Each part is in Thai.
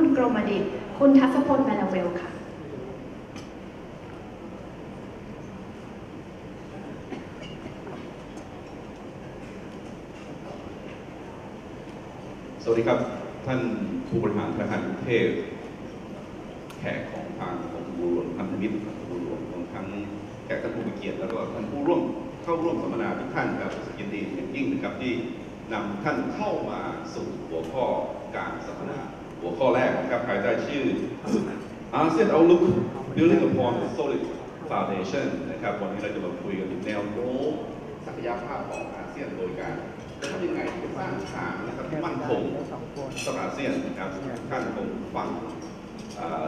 คุณกรมดิษฐ์คุณทัศพลมาลาเวลค่ะสวัสดีครับท่านผู้บริหารธนาคารกรุงเทพแขกของทางองค์กรพันธมิตรองค์กรรวมทั้งแขกท่านผู้มีเกียรติแล้วก็ท่านผู้ร่วมเข้าร่วมสัมมนาทุกท่านครับยินดีอย่างยิ่งนะครับที่นำท่านเข้ามาสู่หัวข้อการสัมมนาหัวข้อแรกนะครับภายใต้ชื่อ ASEAN Outlook Building upon a Solid Foundation นะครับวันนี้เราจะมาคุยกันถึงแนวโน้มศักยภาพของอาเซียนโดยการจะทำยังไงเพื่อสร้างฐานนะครับที่มั่นคงสำหรับอาเซียนนะครับท่านคงฟัง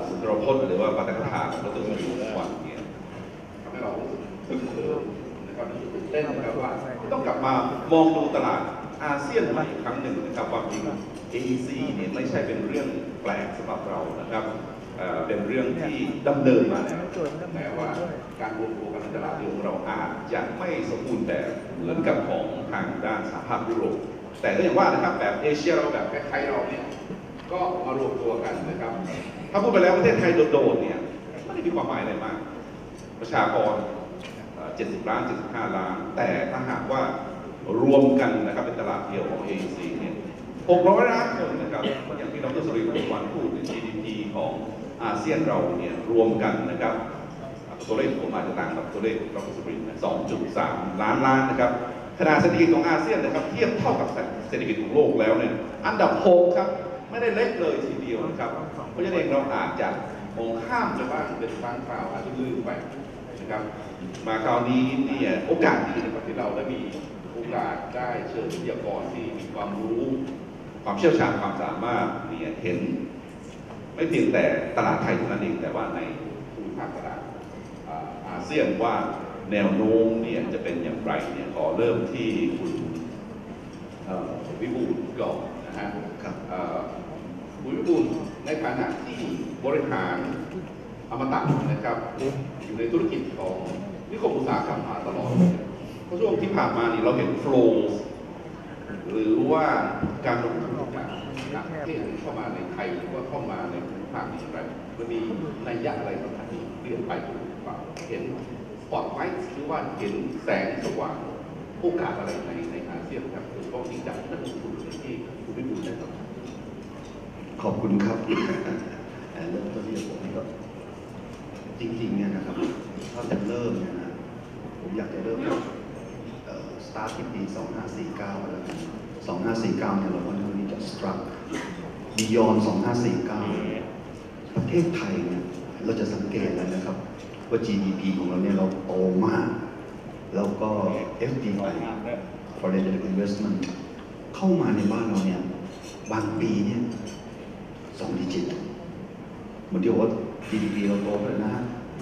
สุนทรพจน์หรือว่าปาฐกถาของพระตัวอยู่ทุกวันนี้ทำให้เราตื่นเต้นนะครับตื่นเต้นนะครับว่าต้องกลับมามองดูตลาดอาเซียนมาอีกครั้งหนึ่งนะครับความจริง AEC เนี่ยไม่ใช่เป็นเรื่องแปลกสำหรับเรานะครับเป็นเรื่องที่ดำเนินมาแล้วแต่ว่าการรวมตัวกันในตลาดของเราอาจจะไม่สมบูรณ์แบบเหมือนกับของทางด้านสหภาพยุโรปแต่ก็อย่างว่านะครับแบบเอเชียเราแบบไทยเราเนี่ยก็มารวมตัวกันนะครับถ้าพูดไปแล้วประเทศไทยโดดๆเนี่ยไม่ได้มีความหมายอะไรมากประชากร70ล้าน75ล้านแต่ถ้าหากว่ารวมกันนะครับเป็นตลาดเดียวของ AEC เนี่ย600ล้านคนนะครับอย่างที่ดร.สุรินทร์ วันพูดใน GDP ของอาเซียนเราเนี่ยรวมกันนะครับตัวเลขผมอาจจะต่างกับตัวเลขดร.สุรินทร์ 2.3 ล้านล้านนะครับขนาดเศรษฐกิจของอาเซียนนะครับเทียบเท่ากับเศรษฐกิจของโลกแล้วเนี่ยอันดับ6ครับไม่ได้เล็กเลยทีเดียวนะครับเพราะฉะนั้นเราอาจจะมองข้ามไปบ้างเป็นบางคราวอาจจะลืมไปนะครับมาคราวนี้เนี่ยโอกาสดีนะครับที่เราได้มีโอกาสได้เชิญวิทยากรที่มีความรู้ความเชี่ยวชาญความสามารถเนี่ยเห็นไม่เพียงแต่ตลาดไทยเท่านั้นเองแต่ว่าในภูมิภาคตลาดอาเซียนว่าแนวโน้มเนี่ยจะเป็นอย่างไรเนี่ยขอเริ่มที่คุณวิบูลย์ก่อนนะฮะคุณวิบูลย์ในฐานะที่บริหารอมตะนะครับอยู่ในธุรกิจของนิคมอุตสาหกรรมมาตลอดเพราะช่วงที่ผ่านมานี่เราเห็นโฟลว์หรือว่าการลงทุนจากต่างประเทศเข้ามาในไทยหรือว่าเข้ามาในภูมิภาคนี้อะไรมันมีนัยยะอะไรสำคัญที่เปลี่ยนไปหรือเปล่าเห็นปลอดภัยหรือว่าเห็นแสงสว่างโอกาสอะไรในอาเซียนครับโดยเฉพาะที่จากนักลงทุนที่คุณวิบูลย์ได้ครับขอบคุณครับเริ่มต้นที่ผมก็จริงๆเนี่ยนะครับถ้าจะเริ่มเนี่ยนะผมอยากจะเริ่มสตาร์ทที่ปี2549แล้วกัน2549เนี่ยเราวันนี้จะสตรัคบียอน2549ประเทศไทยเนี่ยเราจะสังเกตแล้วนะครับว่า GDP ของเราเนี่ยเราโตมากแล้วก็ FDI Foreign Direct Investment เข้ามาในบ้านเราเนี่ยบางปีเนี่ย2 ดิจิตเหมือนที่บอกว่า GDP เราโตไปนะ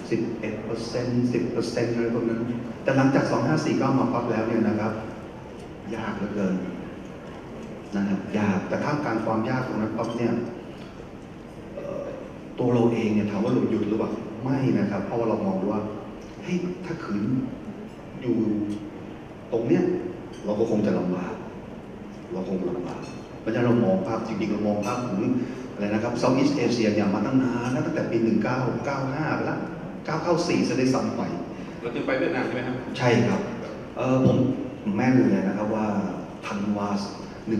11% 10% อะไรพวกนั้นแต่หลังจาก2549มาปั๊บแล้วเนี่ยนะครับยากเหลือเกินนะครับยากแต่ท่ามกลางความยากตรงนั้นปั๊บเนี่ยตัวเราเองเนี่ยถามว่าเราหยุดหรือเปล่าไม่นะครับเพราะว่าเรามองว่าเฮ้ยถ้าขืนอยู่ตรงเนี้ยเราก็คงจะลำบากเราคงลำบากเพราะฉะนั้นเรามองภาพจริงๆเรามองภาพถึงอะไรนะครับเซาท์อีสเอเชียเนี่ยมาตั้งนานตั้งแต่ปี1995ไปแล้ว994ซะได้ซ้ำไปเราถึงไปเวียดนามใช่ไหมครับใช่ครับผมแม่นเลยนะครับว่าธันวาคม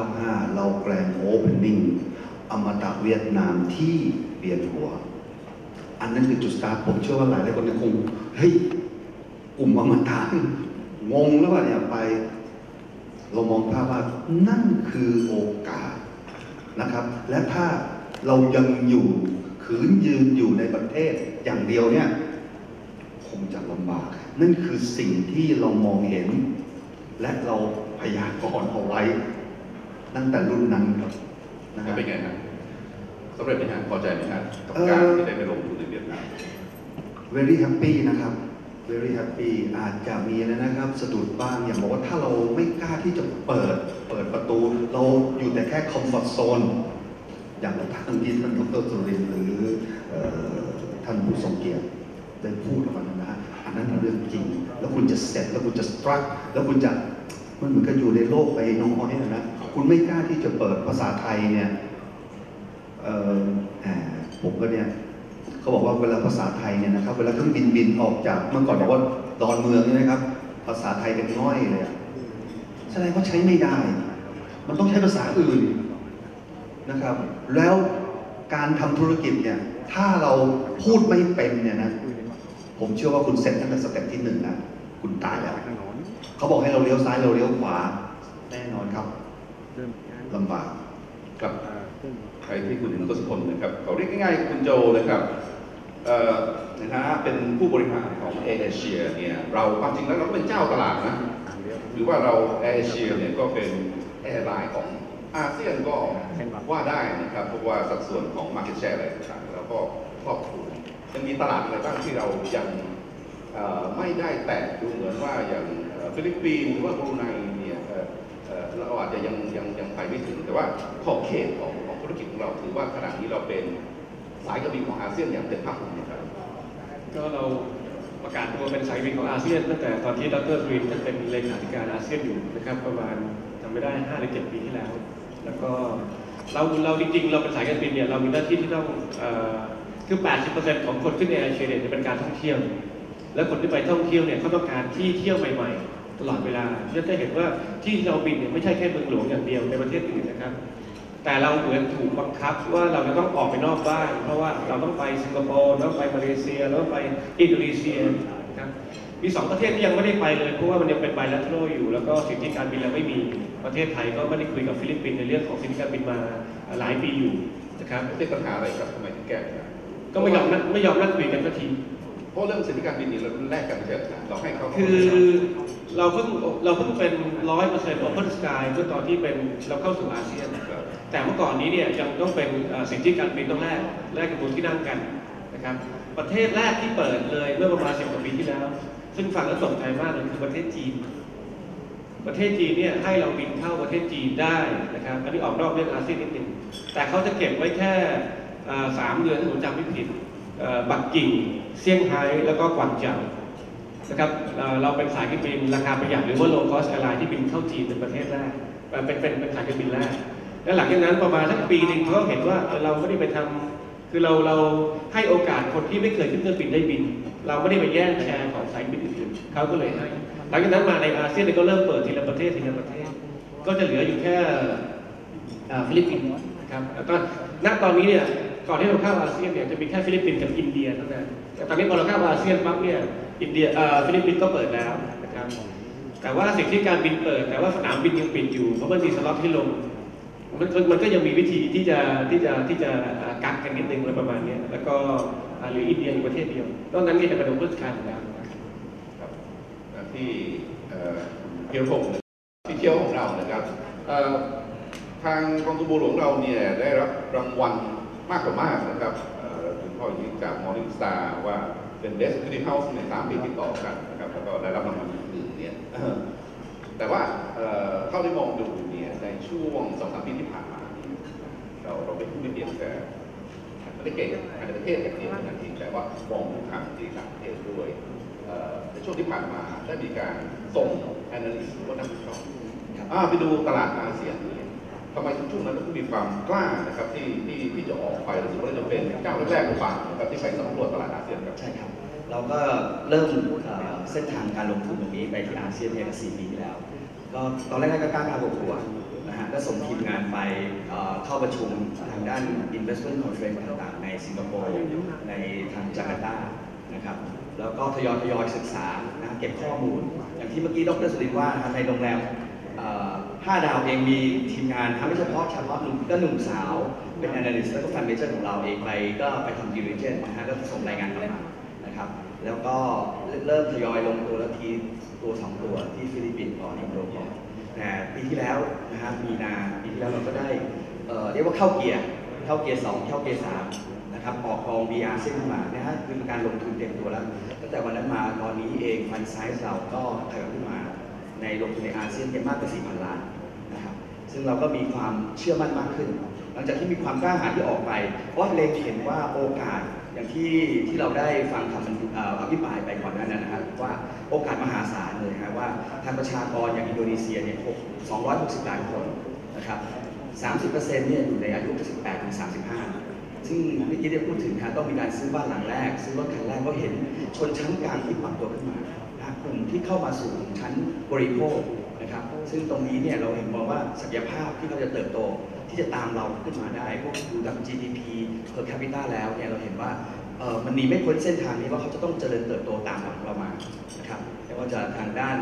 1995เราแกรนด์โอเพนนิ่งอมตะเวียดนามที่เปลี่ยนหัวอันนั้นคือจุดสตาร์ทผมเชื่อว่าหลายคนเนี่ยคงเฮ้ยกลุ่มอมตะงงหรือเปล่าเนี่ยไปเรามองภาพว่านั่นคือโอกาสนะครับและถ้าเรายังอยู่ขืนยืนอยู่ในประเทศอย่างเดียวเนี่ยคงจะลำบากนั่นคือสิ่งที่เรามองเห็นและเราพยากรณ์เอาไว้ตั้งแต่รุ่นนั้นครับนะครับเป็นไงครับสำเร็จไหมครับพอใจไหมครับกับการที่ได้ไปลงทุนในเวียดนาม very happy นะครับ very happy อาจจะมีแล้วนะครับสะดุดบ้างอย่างบอกว่าถ้าเราไม่กล้าที่จะเปิดประตูเราอยู่แต่แค่คอมฟอร์ตโซนอย่างท่านที่ท่านดร.สุรินทร์หรือท่านผู้ทรงเกียรติได้พูดออกมานะฮะอันนั้นเป็นเรื่องจริงแล้วคุณจะเสร็จแล้วคุณจะสตรัคแล้วคุณจะมันเหมือนกับอยู่ในโลกไปน้อยนะคุณไม่กล้าที่จะเปิดภาษาไทยเนี่ย ผมก็เนี่ยเขาบอกว่าเวลาภาษาไทยเนี่ยนะครับเวลาเครื่องบินบินออกจากเมื่อก่อนบอกว่าดอนเมืองใช่ไหมครับภาษาไทยเป็นง่อยเลยแสดงว่าใช้ไม่ได้มันต้องใช้ภาษาอื่นนะครับแล้วการทำธุรกิจเนี่ยถ้าเราพูดไม่เป็นเนี่ยนะผมเชื่อว่าคุณเซ็ตตั้งแต่สเต็ปที่1นะคุณตายแล้วเขาบอกให้เราเลี้ยวซ้ายเราเลี้ยวขวาแน่นอนครับลำบากครับใครที่คุณเห็นทศพลนะครับเขาเรียกง่ายๆคุณโจนะครับในฐานะเป็นผู้บริหารของแอร์เอเชียเนี่ยเราความจริงแล้วเราเป็นเจ้าตลาดนะหรือว่าเราแอร์เอเชียเนี่ยก็เป็นแอร์ไลน์ของอาเซียนก็ว่าได้นะครับเพราะว่าสัดส่วนของ Market Share อะไรต่างๆแล้วก็ครอบคลุมยังมีตลาดอะไรบ้างที่เรายังไม่ได้แตะดูเหมือนว่าอย่างฟิลิปปินส์หรือว่าบรูไนเนี่ยเราอาจจะยังไปไม่ถึงแต่ว่าขอบเขตของธุรกิจของเราถือว่าขณะนี้เราเป็นสายการบินของอาเซียนอย่างเต็มภาคภูมินะครับก็เราประกาศตัวเป็นสายการบินของอาเซียนตั้งแต่ตอนที่ดร.สุรินทร์ท่านเป็นเลขาธิการอาเซียนอยู่นะครับประมาณจำไม่ได้5 หรือ 7 ปีที่แล้วแล้วก็เราจริงๆเราเป็นสายการบินเนี่ยเรามีหน้าที่ที่ต้องคือ 80% ของคนขึ้นแอร์เอเชียเนี่ยเป็นการท่องเที่ยวและคนที่ไปท่องเที่ยวเนี่ยเขาต้องการที่เที่ยวใหม่ๆตลอดเวลาจะได้เห็นว่าที่เราบินเนี่ยไม่ใช่แค่เมืองหลวงอย่างเดียวในประเทศอื่นนะครับแต่เราเหมือนถูกบังคับว่าเราจะต้องออกไปนอกบ้านเพราะว่าเราต้องไปสิงคโปร์แล้วไปมาเลเซียแล้วไปอินโดนีเซียนะครับมี2ประเทศที่ยังไม่ได้ไปเลยเพราะว่ามันยังเป็นไบแลทรัลอยู่แล้วก็สิทธิการบินเราไม่มีประเทศไทยก็ไม่ได้คุยกับฟิลิปปินส์ในเรื่องของสิทธิการบินมาหลายปีอยู่นะครับไม่ได้ปัญหาอะไรครับทำไมถึงแก้ก็ไม่ยอมนั่งคุยกันสักทีเพราะเรื่องสิทธิการบินนี่เราแลกกันเฉยๆเราให้เขาคือเราเพิ่งเป็น 100% Open Sky เมื่อตอนที่เป็นเราเข้าสู่อาเซียนแต่เมื่อก่อนนี้เนี่ยยังต้องเป็นสิทธิการบินต้องแลกกับบนที่นั่งกันนะครับประเทศแรกที่เปิดเลยเมื่อประมาณ10 กว่าปีที่แล้วซึ่งฟังแล้วตกใจมากเลยคือประเทศจีนเนี่ยให้เราบินเข้าประเทศจีนได้นะครับอันนี้ออกนอกเรื่องอาเซียนนิดหนึ่งแต่เขาจะเก็บไว้แค่3 เดือนถ้าผมจำไม่ผิดปักกิ่งเซี่ยงไฮ้แล้วก็กวางเจานะครับเราเป็นสายการบินราคาประหยัดหรือว่า low cost airline ที่บินเข้าจีนเป็นประเทศแรกเป็นสายการบินแรกและหลังจากนั้นประมาณสักปีหนึ่งเขาเห็นว่าเราไม่ได้ไปทำคือเราให้โอกาสคนที่ไม่เคยขึ้นเครื่องบินได้บินเราไม่ได้ไปแย่งแชร์ของสายบินอื่นๆเขาก็เลยให้หลังจากนั้นมาในอาเซียนก็เริ่มเปิดทีละประเทศก็จะเหลืออยู่แค่ฟิลิปปินส์นะครับแล้วก็ณตอนนี้เนี่ยก่อนที่เราเข้าอาเซียนเนี่ยจะมีแค่ฟิลิปปินส์กับอินเดียเท่านั้นแต่ตอนนี้พอเราเข้าอาเซียนปั๊บเนี่ยอินเดียฟิลิปปินส์ก็เปิดแล้วนะครับแต่ว่าสิ่งที่การบินเปิดแต่ว่าสนามบินยังปิดอยู่เพราะมันมีสล็อตที่ลงมันก็ยังมีวิธีที่จะกักกันนิดนึงอะไรประมาณนี้แล้วก็หรืออินเดียอยู่ประเทศเดียวนอกนั้นก็จะเป็นองค์กรการแล้วนะครับที่เที่ยวของเรานะครับทางกองทุนบัวหลวงเราเนี่ยได้รับรางวัลมากกว่ามากนะครับถึงข้อนี้จาก Morning Star ว่าเป็น Best Green House ใน3 ปีติดต่อกันนะครับแล้วก็ได้รับรางวัลอื่นๆเนี่ยแต่ว่าเข้าได้มองดูเนี่ยในช่วง 2-3 ปีที่ผ่านมาเราเป็นผู้เรียนแต่ไม่ได้เก่งอาจจะประเทศอย่างเดียวนั่นเองแต่ว่ามองดูทางที่ต่างประเทศด้วยในช่วงที่ผ่านมาได้มีการส่ง analyst ว่านักวิเคราะห์ไปดูตลาดอาเซียนทำไมช่วงนั้นเราต้องมีความกล้านะครับที่จะออกไปหรือว่าจะเป็นเจ้าแรกๆของฝั่งนะครับที่ไปสำรวจตลาดอาเซียนครับใช่ครับเราก็เริ่มเส้นทางการลงทุนตรงนี้ไปที่อาเซียนเนี่ย4 ปีแล้วก็ตอนแรกก็กล้าบวกหัวนะฮะก็ส่งทีมงานไปเข้าประชุมทางด้าน investment conference ต่างๆในสิงคโปร์ในทางจาการ์ตานะครับแล้วก็ทยอยศึกษานะเก็บข้อมูลอย่างที่เมื่อกี้ดร.สุรินทร์ว่าในโรงแรม5 ดาวเองมีทีมงานไม่เฉพาะหนุ่มสาวเป็น analyst แล้วก็ fund manager ของเราเองก็ไปทำ diligence นะฮะก็ส่งรายงานมานะครับแล้วก็เริ่มทยอยลงตัวละทีตัว2 ตัวที่ฟิลิปปินส์ก่อนอินโดก่อนแต่ปีที่แล้วนะฮะปีที่แล้วเราก็ได้เรียกว่าเข้าเกียร์ 2เข้าเกียร์ 3นะครับออกกอง BR เส้นมานะฮะคือการลงทุนเต็มตัวแล้วตั้งแต่วันนั้นมาตอนนี้เองฟันไซส์เราก็ขยับขึ้นมาในลงทุนในอาเซียนมากกว่า 4,000 ล้านนะครับซึ่งเราก็มีความเชื่อมั่นมากขึ้นหลังจากที่มีความกล้าหาญที่ออกไปเพราะเล็งเห็นว่าโอกาสอย่างที่เราได้ฟังคำอภิปรายไปก่อนหน้านั้นนะครับว่าโอกาสมหาศาลเลยครับว่าทางประชากรอย่างอินโดนีเซียเนี่ย 260 ล้านคนนะครับ 30% เนี่ยอยู่ในอายุ18ถึง35ซึ่งเมื่อกี้ได้พูดถึงต้องมีการซื้อบ้านหลังแรกซื้อรถคันแรกก็เห็นชนชั้นกลางที่ปรับตัวขึ้นมากลุ่มที่เข้ามาสู่ชั้นบริโภคนะครับซึ่งตรงนี้เนี่ยเราเห็นมองว่าศักยภาพที่เขาจะเติบโตที่จะตามเราขึ้นมาได้พวกดูดับ GDP per capita แล้วเนี่ยเราเห็นว่ามันหนีไม่พ้นเส้นทางนี้ว่าเขาจะต้องเจริญเติบโตตามหลังเรามานะครับไม่ว่าจะทางด้าน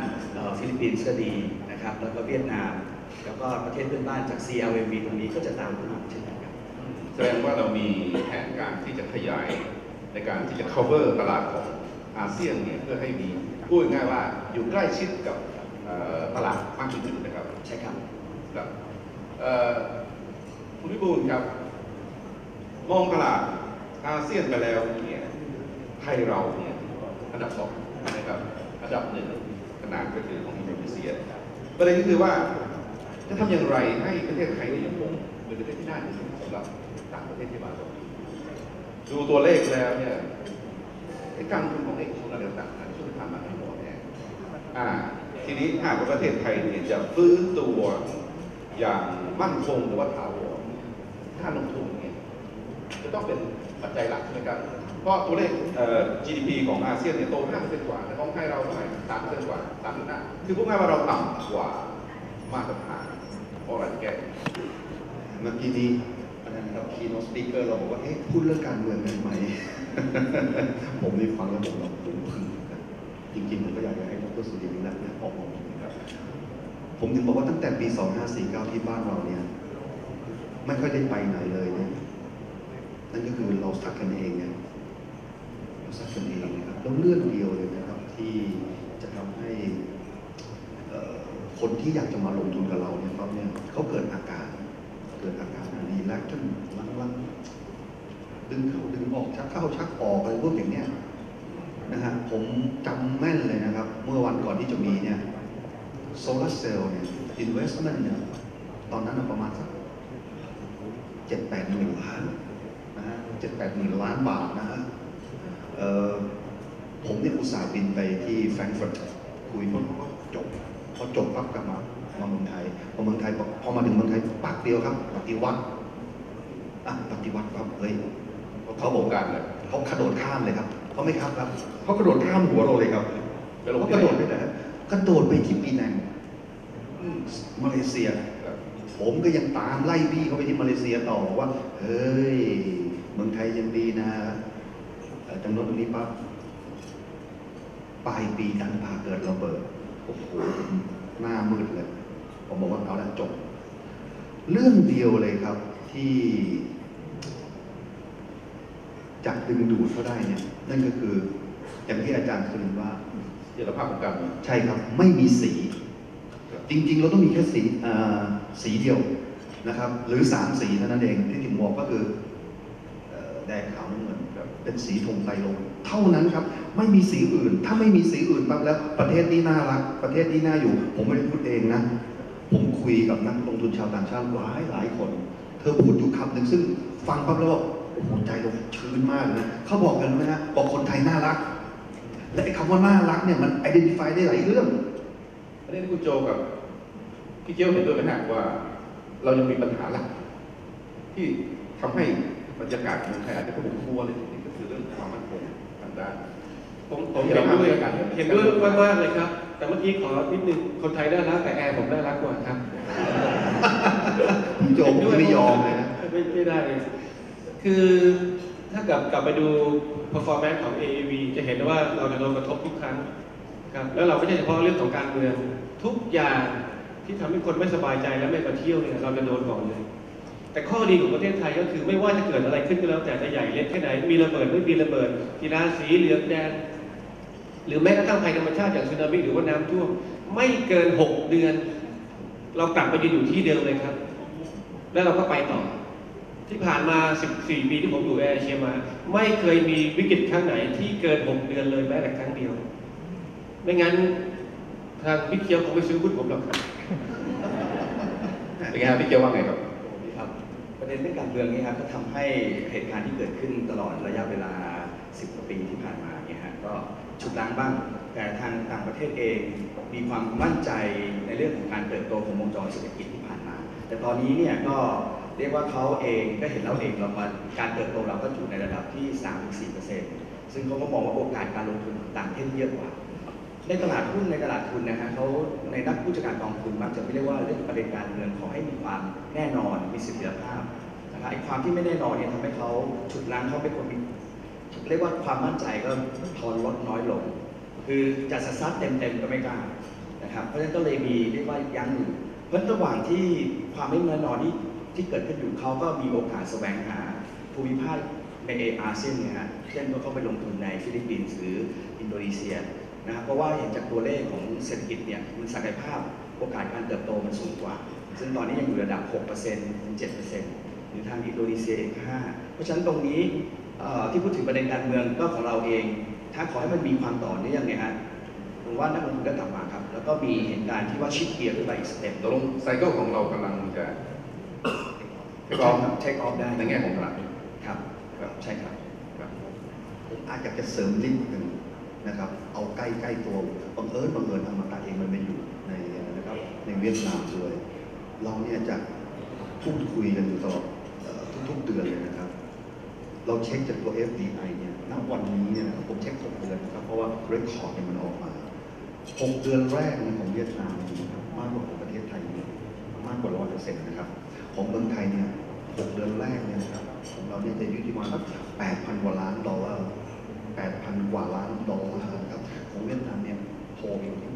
ฟิลิปปินส์ก็ดีนะครับแล้วก็เวียดนามแล้วก็ประเทศเพื่อนบ้านจาก CLMV ตรงนี้ก็จะตามขึ้นมาเช่นกันครับแสดงว่าเรามีแผนการที่จะขยายในการที่จะ cover ตลาดของอาเซียนเนี่ยเพื่อให้มีพูดง่ายว่าอยู่ใกล้ชิดกับตลาดมากที่สุดนะครับใช่ครับคุณวิบูลย์ครับมองตลาดอาเซียนไปแล้วเนี่ยไทยเราเนี่ยอันดับ2นะครับอันดับ1ขนาดก็คือของอินโดนีเซียประเด็นก็คือว่าจะทำอย่างไรให้ประเทศไทยยังคงเป็นประเทศที่น่าสนใจสำหรับต่างประเทศที่มาดูตัวเลขแล้วเนี่ยการลงทุนของเอกชนอะไรต่างๆช่วงที่ผ่านมาไม่หมดแน่ทีนี้หากประเทศไทยเนี่ยจะฟื้นตัวอย่างมั่นคงหรือว่าถาวรการลงทุนเนี่ยจะต้องเป็นปัจจัยหลักในการเพราะตัวเลข GDP ของอาเซียนเนี่ยโต 5% กว่าแต่ของไทยเราเท่าไหร่ 3% กว่า 3.5 คือพวกง่ายว่าเราต่ำกว่ามาตรฐานเพราะอะไรแกเมื่อกี้นี้นะครับคีโนสปีกเกอร์เราบอกว่าเฮ้ยพูดเรื่องการเมืองได้ไหมผมได้ฟังแล้วผมลองพึ่งนะจริงๆผมก็อยากจะให้ดร.สุรินทร์นะออกมาครับผมถึงบอกว่าตั้งแต่ปี2549ที่บ้านเราเนี่ยไม่ค่อยได้ไปไหนเลยนะนั่นก็คือเราซักกันเองนะเราซักกันเองนะครับแล้วเรื่องเดียวเลยนะครับที่จะทำให้คนที่อยากจะมาลงทุนกับเราเนี่ยครับเนี่ยเขาเกิดอาการรีแลกซ์จนลังดึงเข้าดึงออกชักเข้าชักออกอะไรพวกอย่างเนี้ยนะฮะผมจำแม่นเลยนะครับเมื่อวันก่อนที่จะมีเนี่ยโซลาร์เซลล์เนี่ยอินเวสท์เมนต์เนี่ยตอนนั้นประมาณสัก 7-8 หมื่นล้านนะฮะ 7-8 หมื่นล้านบาทนะฮะผมเนี่ยอุตส่าห์บินไปที่แฟรงก์เฟิร์ตคุยมันก็จบพอจบปั๊บกลับมาเมืองไทยพอมาถึงเมืองไทยปักเดียวครับปฏิวัติปั๊บเลยเขาบอกกันเลยเขากระโดดข้ามเลยครับเขาไม่ข้ามครับเขากระโดดข้ามหัวเราเลยครับเขากระโดดไปไหนกระโดดไปที่ปีนังมาเลเซียผมก็ยังตามไล่พี่เขาไปที่มาเลเซียต่อว่าเฮ้ยเมืองไทยยังดีนะจังหวัดตรงนี้ปั๊บปลายปีดันพาเกิดระเบิดโอ้โหหน้ามืดเลยผมบอกว่าเอาละจบเรื่องเดียวเลยครับที่จับดึงดูดเขาได้เนี่ยนั่นก็คืออย่างที่อาจารย์คุยว่าเสถียรภาพของการใช่ครับไม่มีสีจริงๆเราต้องมีแค่สีเดียวนะครับหรือ3 สีเท่านั้นเองที่ผมบอกก็คือแดงขาวน้ำเงินเป็นสีธงไตรรงค์เท่านั้นครับไม่มีสีอื่นถ้าไม่มีสีอื่นปั๊บแล้วประเทศนี้น่ารักประเทศนี้น่าอยู่ผมไม่ได้พูดเองนะผมคุยกับนักลงทุนชาวต่างชาติหลายคนเธอพูดอยู่คำหนึ่งซึ่งฟังปั๊บแล้วหัวใจเราชื้นมากนะเขาบอกกันไหมนะบอกคนไทยน่ารักและไอ้คำว่าน่ารักเนี่ยมันไอดีนิฟายได้หลายเรื่องประเด็นคุณโจกับพี่เจ้าเห็นด้วยไหมว่าเรายังมีปัญหาหลักที่ทำให้บรรยากาศของไทยอาจจะขุ่นมัวเลยนี่ก็คือเรื่องความมั่นคงทางด้านผมเห็นด้วยมากๆเลยครับแต่เมื่อกี้ขอนิดนึงคนไทยน่ารักแต่แอร์ผมน่ารักกว่าครับพี่โจไม่ยอมเลยนะไม่ได้เลยคือถ้ากลับไปดู performance ของ AAV จะเห็นว่าเราโดนกระทบทุกครั้งครับแล้วเราไม่ใช่เฉพาะเรื่องของการเมืองทุกอย่างที่ทำให้คนไม่สบายใจและไม่มาเที่ยวเนี่ยเราจะโดนก่อนเลยแต่ข้อดีของประเทศไทยก็คือไม่ว่าจะเกิดอะไรขึ้นก็แล้วแต่จะใหญ่เล็กแค่ไหนมีระเบิดไม่มีระเบิดกีฬาสีเหลืองแดงหรือแม้กระทั่งภัยธรรมชาติอย่างสึนามิหรือว่าน้ำท่วมไม่เกิน6 เดือนเรากลับไปอยู่ที่เดิมเลยครับแล้วเราก็ไปต่อที่ผ่านมา14 ปีที่ผมอยู่แอร์เชียมาไม่เคยมีวิกฤตครั้งไหนที่เกิน6 เดือนเลยแม้แต่ครั้งเดียวไม่งั้นทางพี่เคียวคงไม่ซื้อหุ้นผมหรอกครับเป็นไงครับพี่เคียวว่าไงครับประเด็นเรื่องการเมืองนี้ครับก็ทำให้เหตุการณ์ที่เกิดขึ้นตลอดระยะเวลา10 กว่าปีที่ผ่านมาเนี่ยฮะก็ฉุดล้างบ้างแต่ทางต่างประเทศเองมีความมั่นใจในเรื่องของการเติบโตของวงจรเศรษฐกิจที่ผ่านมา แต่ตอนนี้เนี่ยก็เรียกว่าเขาเองก็เห็นเราเองเรามันการเติบโตเราก็อยู่ในระดับที่ 3-4% ซึ่งเขาก็มองว่าโอกาสการลงทุนต่างประเทศเยอะกว่าในตลาดหุ้นในตลาดทุนนะครับเขาในนักผู้จัดการกองทุนมักจะไม่เรียกว่าเรื่องประเด็นการเงินขอให้มีความแน่นอนมีเสถียรภาพนะครับไอ้ความที่ไม่แน่นอนเนี่ยทำให้เขาฉุดรั้งเขาเป็นคนเรียกว่าความมั่นใจก็ทอนลดน้อยลงคือจะซัดเต็มก็ไม่กล้านะครับเพราะฉะนั้นก็เลยมีเรียกว่ายั้งอยู่เพราะระหว่างที่ความไม่แน่นอนที่เกิดขึ้นอยู่เขาก็มีโอกาสแสวงหาภูมิภาคในอาเซียนนะฮะเช่นเขาไปลงทุนในฟิลิปปินส์หรืออินโดนีเซียนะครับเพราะว่าเห็นจากตัวเลขของเศรษฐกิจเนี่ยมันศักยภาพโอกาสการเติบโตมันสูงกว่าซึ่งตอนนี้ยังอยู่ระดับ 6% ถึง 7% หรือทางอินโดนีเซียเอง 5% เพราะฉะนั้นตรงนี้ที่พูดถึงประเด็นการเมืองก็ของเราเองถ้าขอให้มันมีความต่อเนื่องเนี่ยฮะผมว่านักลงทุนก็กลับมาครับแล้วก็มีเหตุการณ์ที่ว่าชิดเกียร์ขึ้นไปอีกสเต็ปตรงไซเคิลของเรากำลังจะเทคออฟได้ในแง่ของตลาดครับใช่ครับผมอาจจะเสริมนิดนึงนะครับเอาใกล้ๆตัวบังเอิญอมตะเองมันไม่อยู่ในนะครับในเวียดนามด้วยเราเนี่ยจะพูดคุยกันอยู่ตลอดทุกๆเดือนเลยนะครับเราเช็คจากตัว FDI เนี่ยณวันนี้เนี่ยผมเช็ค6เดือนนะครับเพราะว่าเรคคอร์ดมันออกมา6เดือนแรกของเวียดนามนะครับมากกว่าของประเทศไทยมากกว่า 100% นะครับของเมืองไทยเนี่ย6เดือนแรกเนี่ยนะครับของเราเนี่ยจะอยู่ที่ประมาณสัก 8,000 กว่าล้านดอลลาร์8,000 กว่าล้านดอลลาร์ครับของเวียดนามเนี่ยโผล่อยู่ที่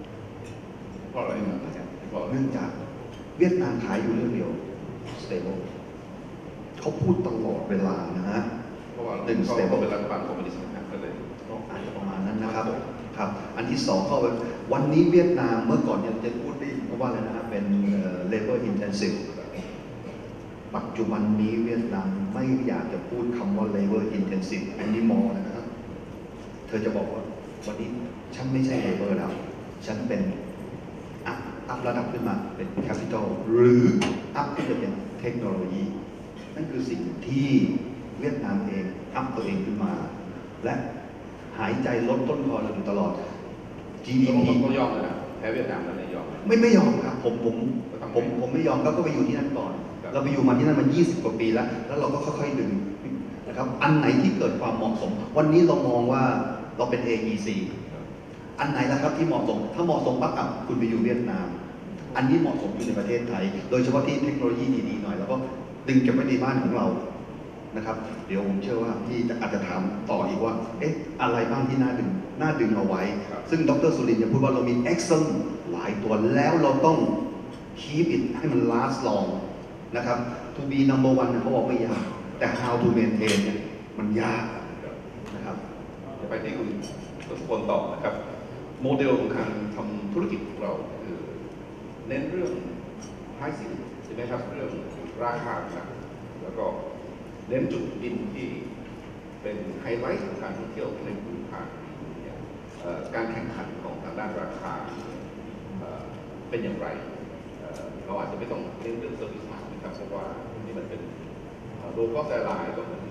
18,000 เพราะอะไรครับอาจารย์เนื่องจากเวียดนามขายอยู่เรื่องเดียว stable เขาพูดตลอดเวลานะฮะหนึ่ง stable เป็นรัฐบาลคอมมิวนิสต์นะครับก็เลยก็อาจจะประมาณนั้นนะครับครับอันที่2ก็วันนี้เวียดนามเมื่อก่อนเนี่ยจะพูดได้เพราะว่าอะไรนะฮะเป็น labor intensiveปัจจุบันนี้เวียดนามไม่อยากจะพูดคำว่า labor intensive anymore นะครับเธอจะบอกว่าวันนี้ฉันไม่ใช่ labor แล้วฉันเป็นอัพระดับขึ้นมาเป็น capital หรืออัพขึ้นมาเป็นเทคโนโลยีนั่นคือสิ่งที่เวียดนามเองอัพตัวเองขึ้นมาและหายใจลดต้นคอเราอยู่ตลอด GDP ก็ยอมนะแพ้เวียดนามแล้วยอมไม่ยอมครับผมไม่ยอมก็ไปอยู่ที่นั่นก่อนเราไปอยู่มาที่นั่นมัน20 กว่าปีแล้วเราก็ค่อยๆดึงนะครับอันไหนที่เกิดความเหมาะสมวันนี้เรามองว่าเราเป็น AEC อันไหนล่ะครับที่เหมาะสมถ้าเหมาะสมปั๊บคุณไปอยู่เวียดนามอันนี้เหมาะสมอยู่ในประเทศไทยโดยเฉพาะที่เทคโนโลยีดีๆหน่อยแล้วก็ดึงเก็บไว้ในบ้านของเรานะครับเดี๋ยวผมเชื่อว่าพี่อาจจะถามต่ออีกว่าเอ๊ะอะไรบ้างที่น่าดึงเอาไว้ซึ่งดร.สุรินทร์พูดว่าเรามี action หลายตัวแล้วเราต้อง keep it ให้มัน last longนะครับ to be number one เขาบอกไม่ยากแต่ how to maintain เนี่ยมันยากนะครับจะไปที่คุณทศพลต่อนะครับโมเดลของการทำธุรกิจของเราคือเน้นเรื่อง pricing ใช่ไหมครับเรื่องราคานะแล้วก็เน้นจุดอินที่เป็นไฮไลท์ของการท่องเที่ยวในภูมิภาคการแข่งขันของทางด้านราคาเป็นอย่างไรเราอาจจะไม่ต้องเน้นเรื่อง service มากนะครับเพราะว่านี่มันเป็นโลคอสไซไลน์ก็เหมือน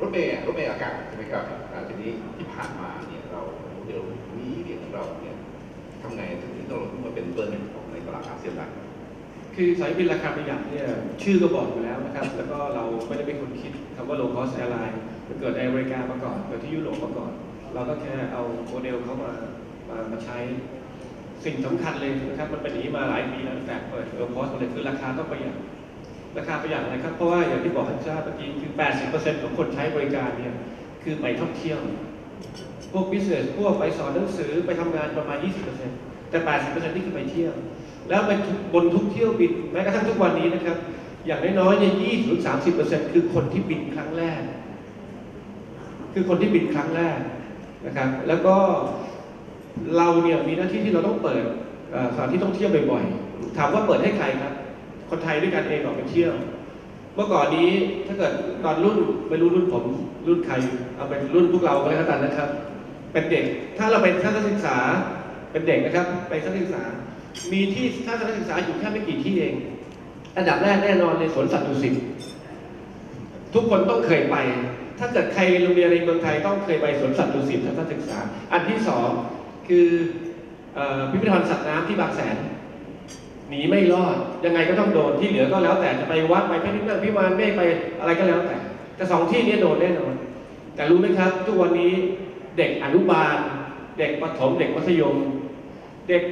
รถเมล์อากาศใช่ไหมครับทีนี้ที่ผ่านมาเนี่ยเราเดี๋ยวนี้เดี๋ยวเราเนี่ยทำไงถึงที่เราขึ้นมาเป็นเบอร์หนึ่งของในตลาดอาเซียนได้คือสายบินราคาประหยัดเนี่ยชื่อก็บอกอยู่แล้วนะครับแล้วก็เราไม่ได้เป็นคนคิดคำว่าโลคอสไซไลน์เกิดในอเมริกามาก่อนเกิดที่ยุโรปมาก่อนเราก็แค่เอาโมเดลเข้ามาใช้สิ่งสำคัญเลยนะครับมันเป็นอย่างนี้มาหลายปีแล้วแต่เปิดโลคอสเลยคือราคาต้องประหยัดราคาประหยัดอะไรครับเพราะว่าอย่างที่บอกท่านทราบเมื่อกี้คือ 80% ของคนใช้บริการเนี่ยคือไปท่องเที่ยวพวก business พวกไปสอนหนังสือไปทำงานประมาณ 20% แต่ 80% นี่คือไปเที่ยวแล้วไปบนทุกเที่ยวบินแม้กระทั่งทุกวันนี้นะครับอย่างน้อยๆเนี่ย 20-30% คือคนที่บินครั้งแรกนะครับแล้วก็เราเนี่ยมีหน้าที่ที่เราต้องเปิดสถานที่ท่องเที่ยวบ่อยๆถามว่าเปิดให้ใครครับคนไทยด้วยกันเองออกไปเที่ยวเมื่อก่อนนี้ถ้าเกิดตอนรุ่นไม่รู้รุ่นผมรุ่นใครเอาเป็นรุ่นพวกเราก็แล้วกันนะครับเป็นเด็กถ้าเราเป็นนักศึกษาเป็นเด็กนะครับไปนักศึกษามีที่ถ้านักศึกษาอยู่แค่ไม่กี่ที่เองอันดับแรกแน่นอนในสวนสัตว์ดุสิตทุกคนต้องเคยไปถ้าเกิดใครโรงเรียนในเมืองไทยต้องเคยไปสวนสัตว์ดุสิตนักศึกษาอันที่2คือพิพิธภัณฑ์สัตว์น้ำที่บางแสน หนีไม่รอดยังไงก็ต้องโดนที่เหลือก็แล้วแต่จะไปวัดไปพิธีพิมานไม่ไปอะไรก็แล้วแต่แต่สองที่นี้โดนแน่นอนแต่รู้ไหมครับทุกวันนี้เด็กอนุบาลเด็กประถมเด็กมัธยมเด็ก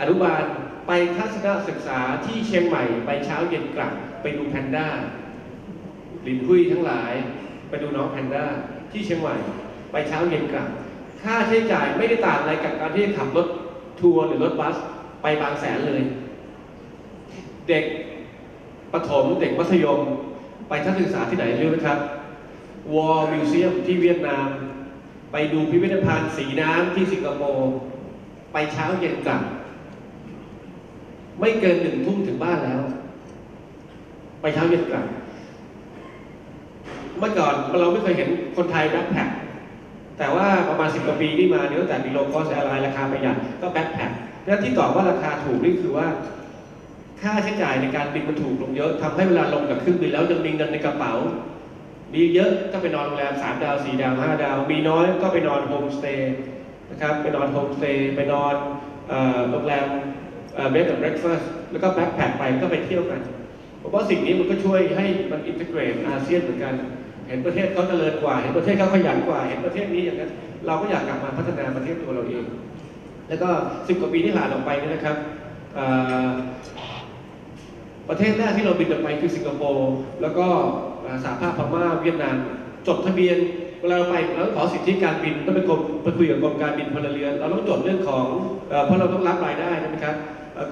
อนุบาลไปทัศนศึกษาที่เชียงใหม่ไปเช้าเย็นกลับไปดูแพนด้าลินหุ้ยทั้งหลายไปดูน้องแพนด้าที่เชียงใหม่ไปเช้าเย็นกลับค่าใช้จ่ายไม่ได้ต่างอะไรกับการที่ขับรถทัวร์หรือรถบัสไปบางแสนเลยเด็กประถมเด็กมัธยมไปทัศนศึกษาที่ไหนรู้ไหมครับวอร์มิวเซียมที่เวียดนามไปดูพิพิธภัณฑ์สีน้ำที่สิงคโปร์ไปเช้าเย็นกลับไม่เกินหนึ่งทุ่มถึงบ้านแล้วไปเช้าเย็นกลับเมื่อก่อนเราไม่เคยเห็นคนไทยแบ็คแพ็คแต่ว่าประมาณ10 กว่าปีที่มาเนี่ยตั้งแต่มีโลคอสแอร์ไลน์ราคาประหยัดก็แบ็คแพ็คแล้วที่ตอบว่าราคาถูกนี่คือว่าค่าใช้จ่ายในการบินมันถูกลงเยอะทำให้เวลาลงกับเครื่องบินแล้วยังมีเงินในกระเป๋ามีเยอะก็ไปนอนโรงแรม3 ดาว 4 ดาว 5 ดาวมีน้อยก็ไปนอนโฮมสเตย์นะครับไปนอนโฮมสเตย์ไปนอนโรงแรมเบดแอนด์เบรคฟาสต์แล้วก็แบ็คแพ็คไปก็ไปเที่ยวกันผมว่าสิ่งนี้มันก็ช่วยให้มันอินทิเกรตอาเซียนเหมือนกันเห็นประเทศเขาเจริญกว่าเห็นประเทศเขาขยันกว่าเห็นประเทศนี้อย่างนั้นเราก็อยากกลับมาพัฒนาประเทศตัวเราเองแล้วก็10 กว่าปีที่ผ่านออกไปนี่นะครับประเทศแรกที่เราบินออกไปคือสิงคโปร์แล้วก็สหภาพพม่าเวียดนามจดทะเบียนเวลาเราไปแล้วขอสิทธิการบินต้องไปคุยกับกรมการบินพลเรือนเราต้องจดเรื่องของเพราะเราต้องรับรายได้นะครับ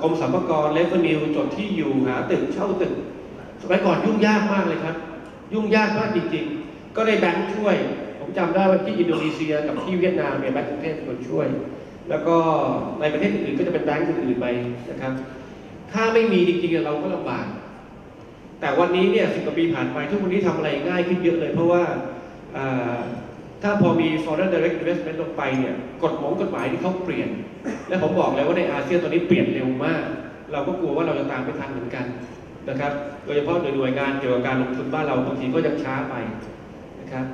กรมสรรพากรเลฟนิวจดที่อยู่หาตึกเช่าตึกสมัยก่อนยุ่งยากมากเลยครับยุ่งยากมากจริงๆก็ได้แบงค์ช่วยผมจำได้ว่าที่อินโดนีเซียกับที่เวียดนามเนี่ยแบงค์กรุงเทพเป็นคนช่วยแล้วก็ในประเทศอื่นก็จะเป็นแบงค์อื่นไปนะครับถ้าไม่มีจริงๆเราก็ลำบากแต่วันนี้เนี่ย10 กว่าปีผ่านไปทุกวันนี้ทำอะไรง่ายขึ้นเยอะเลยเพราะว่าถ้าพอมี foreign direct investment ลงไปเนี่ยกฎหมายที่เขาเปลี่ยนและผมบอกเลยว่าในอาเซียนตอนนี้เปลี่ยนเร็วมากเราก็กลัวว่าเราจะตามไม่ทันเหมือนกันนะครับโดยเฉพาะหน่วยงานเกี่ยวกับการลงทุนบ้านเราบางทีก็ยังช้าไปนะครับ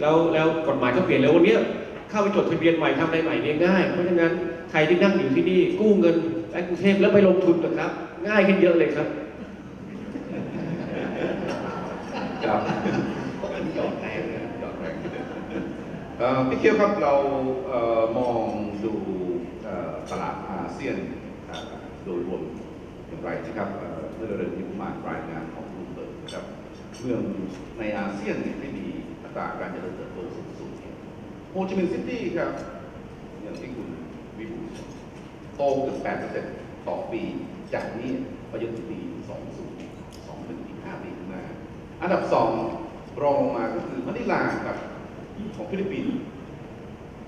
แล้วกฎหมายก็เปลี่ยนแล้ววันนี้เข้าไปจดทะเบียนใหม่ทำอะไรใหม่เนี่ยง่ายเพราะฉะนั้นใครที่นั่งอยู่ที่นี่กู้เงินในกรุงเทพแล้วไปลงทุนนะครับง่ายขึ้นเยอะเลยครับพี่เคียวครับเรามองดูตลาดอาเซียนโดยรวมอย่างไรนะครับเมื่อเดือนมิถุนายนรายงานของรูมเบิร์กนะครับเมืองในอาเซียนไม่มีอัตราการเจริญเติบโตสูงโฮจิมินห์ซิตี้ครับอย่างที่คุณวิบูลย์โตเกือบ 8% ต่อปีจากนี้ไปจนถึงปี 2020 อีก 5 ปีข้างหน้าอันดับ 2 รองลงมาก็คือมะนิลาครับของฟิลิปปินส์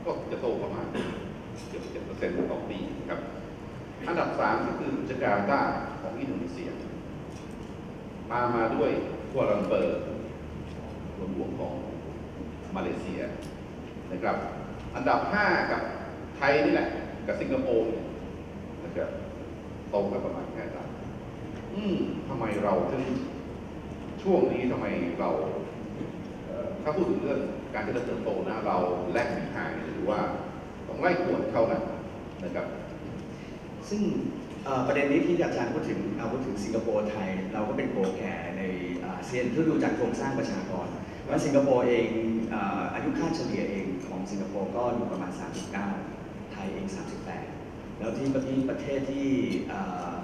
ก็จะโตประมาณเกือบ 7% ต่อปีครับอันดับ 3 ก็คือจาการ์ตาของอินโดนีเซียมาด้วยกัวลัมเปอร์รวมหัวของมาเลเซียนะครับอันดับ 5 กับไทยนี่แหละกับสิงคโปร์นะครับโตกันประมาณแค่นั้นทำไมเราถึงช่วงนี้ทำไมเราถ้าพูดถึงเรื่องการเจริญเติบโตนะเราแลกหายหรือว่าต้องไล่กวดเข้ากันนะครับซึ่งประเด็นนี้ที่อาจารย์พูดถึงสิงคโปร์ไทยเราก็เป็นโกแก่ในอาเซียนที่ดูจากโครงสร้างประชากรว่าสิงคโปร์เองอายุค่าเฉลี่ยเองของสิงคโปร์ก็อยู่ประมาณ 39 ไทยเอง 38 แล้วที่ประเทศที่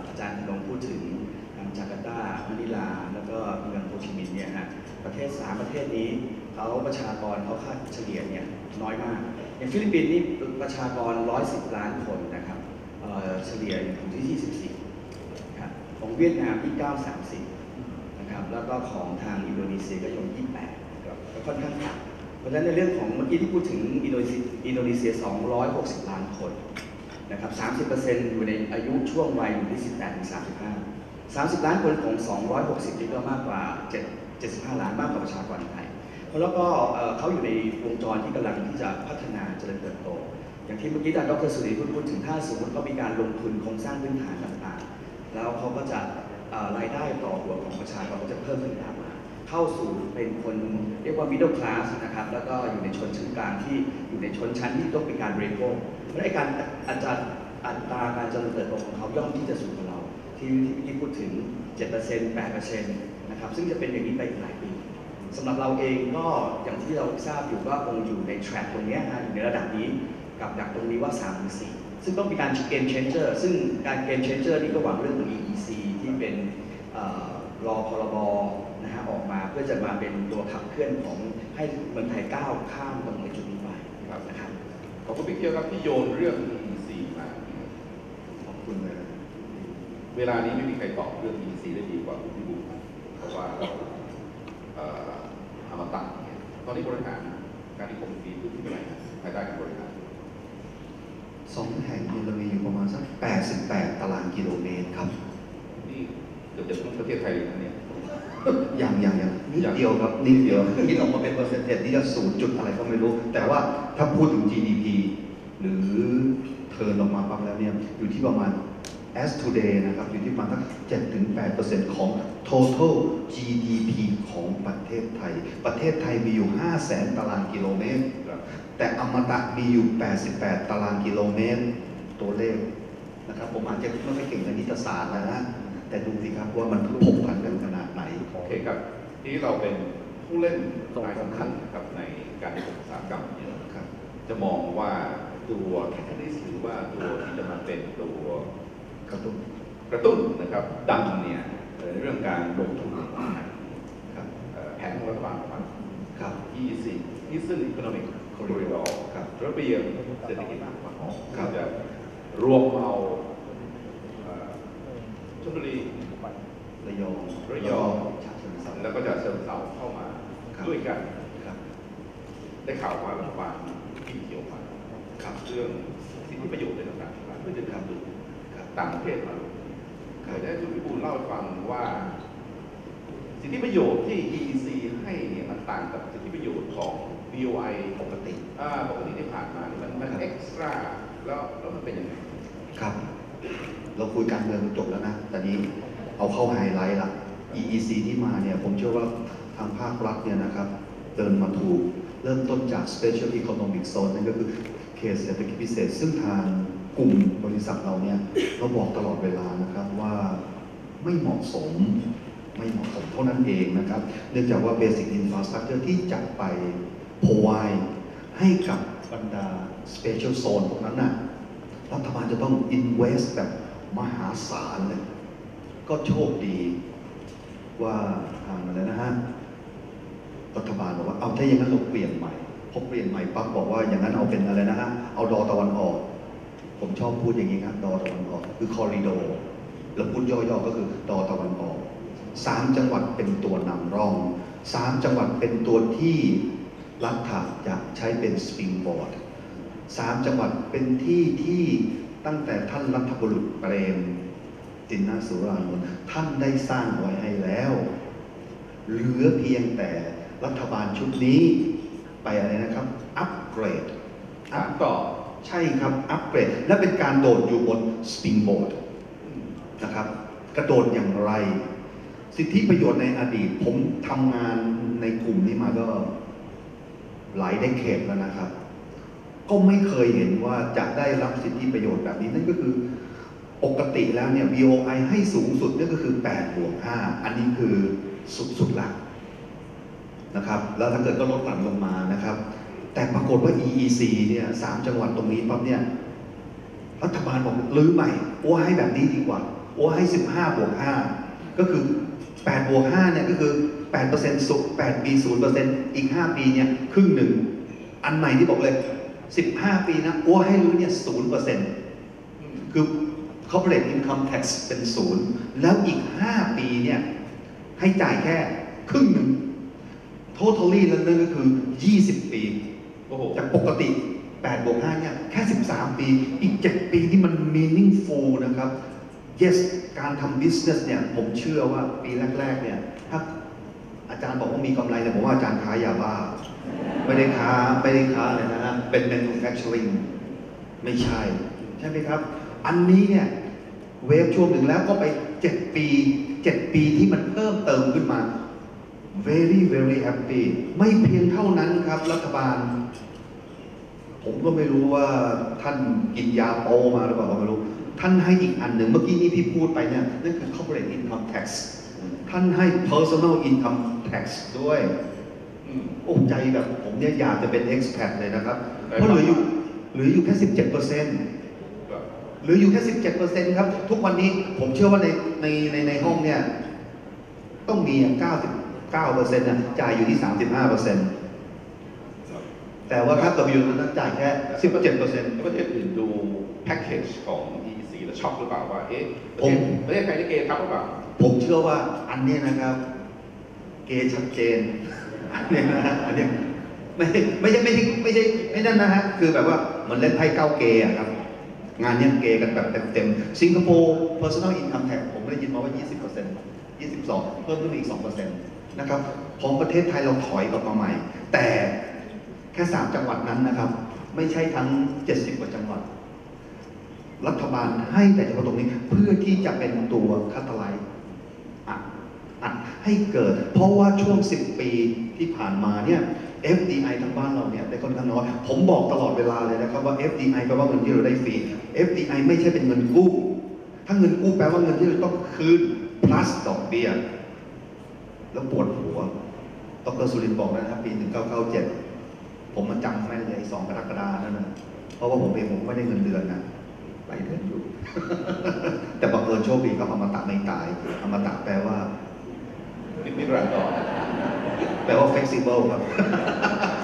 อาจารย์ลงพูดถึงจาการ์ตามะนิลาแล้วก็เมืองโฮจิมินห์เนี่ยฮะ3 ประเทศนี้เขาประชากรเขาค่าเฉลี่ยเนี่ยน้อยมากอย่างฟิลิปปินส์นี่ประชากร110 ล้านคนนะครับเฉลี่ยอยู่ที่ 24 ครับของเวียดนามที่ 9-30 นะครับแล้วก็ของทางอินโดนีเซียก็อยู่ 28 ครับก็ค่อนข้างต่างเพราะฉะนั้นในเรื่องของเมื่อกี้ที่พูดถึงอินโดนีเซีย 260 ล้านคนนะครับ 30% อยู่ในอายุช่วงวัยอยู่ที่ 18-35 30 ล้านคนของ 260 นี่ก็มากกว่า 75 ล้านมากกว่าประชากรไทยแล้วก็เขาอยู่ในวงจรที่กำลังที่จะพัฒนาเจริญเติบโตอย่างที่เมื่อกี้ดร.สุริพูดถึงถ้าสมมติเขามีการลงทุนโครงสร้างพื้นฐานต่างๆแล้วเขาก็จะรายได้ต่อหัวของประชากรก็จะเพิ่มขึ้นตามมาเข้าสู่เป็นคนเรียกว่า middle class นะครับแล้วก็อยู่ในชนชั้นกลางที่อยู่ในชนชั้นที่ต้องเป็นการบริโภคและการอัตราการเจริญเติบโตของเขาย่อมที่จะสูงกว่าเรา ที่ที่พูดถึง 7% 8% นะครับซึ่งจะเป็นอย่างนี้ไปอีกหลายปีสำหรับเราเองก็อย่างที่เราทราบอยู่ว่าคงอยู่ในแทร็กตรงนี้นะอยู่ในระดับนี้กับดักตรงนี้ว่า3 หรือ 4ซึ่งต้องมีการเกมเชนเจอร์ซึ่งการเกมเชนเจอร์นี่ก็หวังเรื่องของ EEC ที่เป็นรอพรบนะฮะออกมาเพื่อจะมาเป็นตัวขับเคลื่อนของให้เมืองไทยก้าวข้ามตรงในจุดนี้ไปครับนะครับขอบคุณพี่เกียวครับที่โยนเรื่อง EEC มาขอบคุณนะเวลานี้ไม่มีใครตอบเรื่อง EEC ได้ดีกว่าพี่บุ๊คเพราะว่าอมตะเนี่ยตอนนี้บริหารการที่ผมดีที่เป็นไรภายใต้การบริหาร2 แห่งเรามีอยู่ประมาณสัก88ตารางกิโลเมตรครับนี่เกือบจะทั้งประเทศไทยเลยนะเนี่ยอย่างนิดเดียวคิดออกมาเป็นเปอร์เซ็นต์นี่จะ0 จุดอะไรก็ไม่รู้แต่ว่าถ้าพูดถึง GDP หรือเทิร์นลงมาปั๊บแล้วเนี่ยอยู่ที่ประมาณ as today นะครับอยู่ที่ประมาณสัก 7-8% ของ total GDP ของประเทศไทยมีอยู่ 500,000 ตารางกิโลเมตรแต่อมตะมีอยู่ 88 ตารางกิโลเมตรตัวเลขนะครับผมอาจจะไม่เก่งคณิตศาสตร์นะแต่ดูสิครับว่ามันผูกพันกันขนาดไหนโอเคครับที่เราเป็นผู้เล่นรายสำคัญกับในการอุตสาหกรรมเนี่ยนะครับจะมองว่าตัวแคทาลิสต์หรือว่าตัวที่จะมาเป็นตัวกระตุ้นนะครับดันเนี่ยเรื่องการลงทุนครับแผนของรัฐบาลครับ EEC ที่ซึ่ง Economic Corridor ครับระเบียบเศรษฐกิจครับจะรวมเอาชลบุรีระยองแล้วก็จะเสริมเสาเข้ามาด้วยกันได้ข่าวว่ารัฐบาลที่เกี่ยวข้องกับเรื่องสิทธิประโยชน์ในต่างๆเพื่อจะทำดูต่างประเทศมาเคยได้คุณพิบูลเล่าให้ฟังว่าสิทธิประโยชน์ที่ EEC ให้เนี่ยมันต่างกับสิทธิประโยชน์ของ BOI ปกติที่ผ่านมามันเอ็กซ์ตร้าแล้วมันเป็นยังไงครับเราคุยการเมืองจบแล้วนะแต่นี้เอาเข้าไฮไลท์ละ EEC ที่มาเนี่ยผมเชื่อว่าทางภาครัฐเนี่ยนะครับเดินมาถูกเริ่มต้นจาก Special Economic Zone นั่นก็คือเขตเศรษฐกิจพิเศษซึ่งทางกลุ่มบริษัทเราเนี่ยเราบอกตลอดเวลานะครับว่าไม่เหมาะสมเท่านั้นเองนะครับเนื่องจากว่า Basic Infrastructure ที่จะไป provide ให้กับบรรดา Special Zone พวกนั้นนะรัฐบาลจะต้อง invest แบบมหาศาลเลยก็โชคดีว่าทางอะไรนะฮะรัฐบาลบอกว่าเอาถ้าอย่างนั้นเราเปลี่ยนใหม่พอเปลี่ยนใหม่ปั๊บบอกว่าอย่างนั้นเอาเป็นอะไรนะฮะเอาดอตะวันออกผมชอบพูดอย่างนี้ครับดอตะวันออกคือคอริโดร์แล้วพูดย่อๆก็คือดอตะวันออก3 จังหวัดเป็นตัวนำร่อง3 จังหวัดเป็นตัวที่รัฐาอยากใช้เป็นสปริงบอร์ด3 จังหวัดเป็นที่ตั้งแต่ท่านรัฐบุรุษเปรมจินนาสุรานนท์ท่านได้สร้างไว้ให้แล้วเหลือเพียงแต่รัฐบาลชุดนี้ไปอะไรนะครับอัปเกรดใช่ครับอัปเกรดและเป็นการโดดอยู่บนสปริงบอร์ดนะครับกระโดดอย่างไรสิทธิประโยชน์ในอดีตผมทำงานในกลุ่มนี้มาก็หลายเดเคดแล้วนะครับก็ไม่เคยเห็นว่าจะได้รับสิทธิประโยชน์แบบนี้นั่นก็คือปกติแล้วเนี่ย BOI ให้สูงสุดนั่นก็คือ8+5อันนี้คือสุดๆละนะครับแล้วถ้าเกิดก็ลดหลั่นลงมานะครับแต่ปรากฏว่า EEC เนี่ย3 จังหวัดตรงนี้ปั๊บเนี่ยรัฐบาลบอกลื้อใหม่โอ้ให้แบบนี้ดีกว่าโอ้ให้15+5ก็คือ8+5เนี่ยก็คือ 8% สุด 8 ปี 0% อีก5 ปีเนี่ยครึ่งหนึ่งอันใหม่ที่บอกเลย15 ปีนะโอ้ให้รู้เนี่ย 0% คือ Corporate Income Tax เป็น 0แล้วอีก5 ปีเนี่ยให้จ่ายแค่ครึ่งหนึ่ง Totally แล้วนั่นก็คือ20 ปีจากปกติ8+5เนี่ยแค่13 ปีอีก7 ปีที่มัน meaningful นะครับ yes การทำ business เนี่ยผมเชื่อว่าปีแรกๆเนี่ยถ้าอาจารย์บอกว่ามีกำไรแต่ผมว่าอาจารย์ค้ายาบ้าไม่ได้ค้าเลยนะฮะเป็น manufacturing ไม่ใช่ไหมครับอันนี้เนี่ยเวฟช่วงหนึ่งแล้วก็ไป7 ปีที่มันเพิ่มเติมขึ้นมา very very happy ไม่เพียงเท่านั้นครับรัฐบาลผมก็ไม่รู้ว่าท่านกินยาโปมาหรือเปล่าก็ไม่รู้ ท่านให้อีกอันหนึ่งเมื่อกี้นี้ที่พูดไปเนี่ยนั่นคือ corporate income tax ท่านให้ personal income tax ด้วยโอ้ใจแบบผมเนี่ยอยากจะเป็น expat เลยนะครับเพราะเหลืออยู่แค่ 17% หรืออยู่แค่ 17% ครับทุกวันนี้ผมเชื่อว่าในห้องเนี่ยต้องมี 99% นะจ่ายอยู่ที่ 35%แต่ว่าค่าตัวอยู่นั้นจ่ายแค่ 17% ประเทศอื่นดูแพ็กเกจของ EEC แล้วช็อกหรือเปล่าว่าเอ๊ะประเทศไทยได้เกณฑ์ครับหรือเปล่าผมเชื่อว่าอันนี้นะครับเกณฑ์ชัดเจนอันนี้นะอันนี้ไม่นั่นนะฮะคือแบบว่าเหมือนเล่นไพ่เก้าเกย์ครับงานนี้เกย์กันแบบเต็มสิงคโปร์ personal income tax ผมได้ยินมาว่า 20% 22เพิ่มขึ้นอีก 2% นะครับของประเทศไทยเราถอยกลับมาใหม่แต่แค่3จังหวัดนั้นนะครับไม่ใช่ทั้ง70กว่าจังหวัดรัฐบาลให้แต่เฉพาะตรงนี้เพื่อที่จะเป็นตัวคัตไลท์อัดให้เกิดเพราะว่าช่วง10ปีที่ผ่านมาเนี่ย FDI ทั้งบ้านเราเนี่ยได้ค่อนข้างน้อยผมบอกตลอดเวลาเลยนะครับว่า FDI แปลว่าเงินที่เราได้ฟรี FDI ไม่ใช่เป็นเงินกู้ถ้าเงินกู้แปลว่าเงินที่เราต้องคืน plus ดอกเบี้ยแล้วปวดหัวดร.สุรินทร์บอกนะครับปี1997ผมมันจำแม่นเลย2 กรกฎาคมนั่นนะเพราะว่าผมเองผมไม่ได้เงินเดือนนะหลายเดือนอยู่ แต่บังเอิญโชคดีครับอมตะไม่ตายอมตะแปลว่าไม่รันต่อแปลว่า flexible ครับ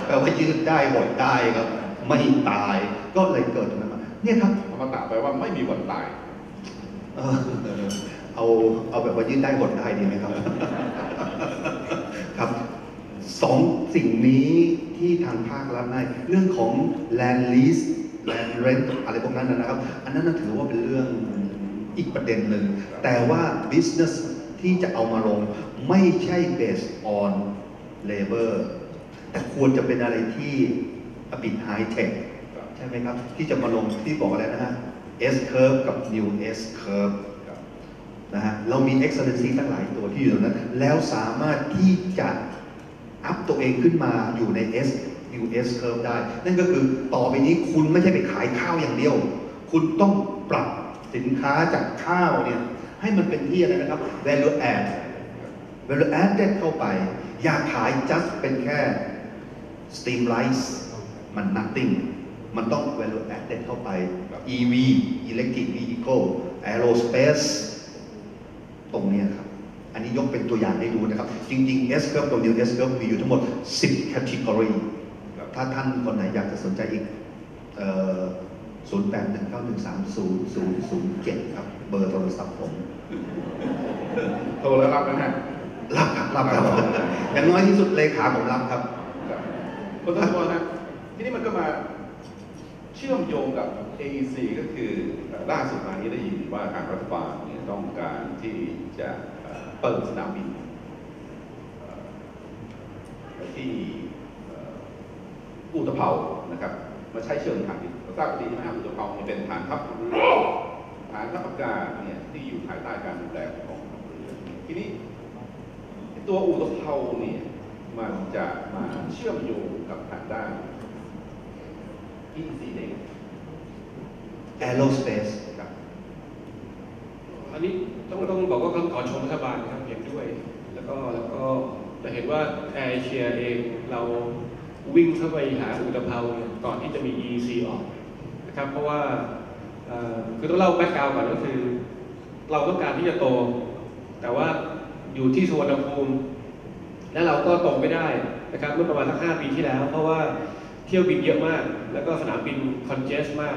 แปลว่ายืดได้บ่อยได้ครับไม่ตายก็เลยเกิดมาเนี่ยครับอมตะแปลว่าไม่มีวันตายเอาแบบว่ายืดได้บ่อยได้ดีไหมครับ ครับ2 สิ่งนี้ที่ทางภาครัฐได้เรื่องของ land lease land rent อะไรพวกนั้นนะครับอันนั้นถือว่าเป็นเรื่องอีกประเด็นหนึ่งแต่ว่า business ที่จะเอามาลงไม่ใช่ based on labor แต่ควรจะเป็นอะไรที่อภิไฮเทคใช่ไหมครับที่จะมาลงที่บอกอะไรนะฮะ S curve กับ new S curve นะฮะเรามี excellency ทั้งหลายตัวที่อยู่ตรงนั้นแล้วสามารถที่จะอัพตัวเองขึ้นมาอยู่ใน S U S curve ได้นั่นก็คือต่อไปนี้คุณไม่ใช่ไปขายข้าวอย่างเดียวคุณต้องปรับสินค้าจากข้าวเนี่ยให้มันเป็นที่อะไรนะครับ value add ได้เข้าไปอย่าขาย just เป็นแค่ steam rice มัน nothing มันต้อง value add ได้เข้าไป EV electric vehicle aerospace ตรงนี้ครับอันนี้ยกเป็นตัวอย่างให้ดูนะครับจริงๆ S curve ตัวเดียว S curve มีอยู่ทั้งหมด10 category ถ้าท่านคนไหนอยากจะสนใจอีก 0819130007 ครับเบอร์โทรศัพท์ผมโทรแล้วรับนะฮะรับอย่างน้อยที่สุดเลขาผมรับครับคนต้องบอกนะที่นี่มันก็มาเชื่อมโยงกับ AEC ก็คือล่าสุดมานี้ได้ยินว่าทางรัฐบาลเนี่ยต้องการที่จะเปิดสนามบินที่อุตภาวนะครับมาใช้เชิงทางดินทราบดีใช่ไหมครับอุตภาวเป็นฐานทัพอากาศเนี่ยที่อยู่ภายใต้การดูแลของเรือทีนี้ตัวอุตภาวเนี่ยมันจะมาเชื่อมโยงกับทางด้านอินซีเดนแอโรสเปซครับอันนี้ต้องบอกว่าขอชมรัฐบาลครับเห็นด้วยแล้วก็จะเห็นว่าแอร์เอเชียเองเราวิ่งเข้าไปหาอุตภาวก่อนที่จะมี EEC ออกนะครับเพราะว่าคือต้องเล่าแบ็กกราวด์ก่อนก็คือเราต้องการที่จะโตแต่ว่าอยู่ที่สุวรรณภูมิและเราก็โตไม่ได้นะครับเมื่อประมาณสัก5 ปีที่แล้วเพราะว่าเที่ยวบินเยอะมากแล้วก็สนามบินคอนเจสมาก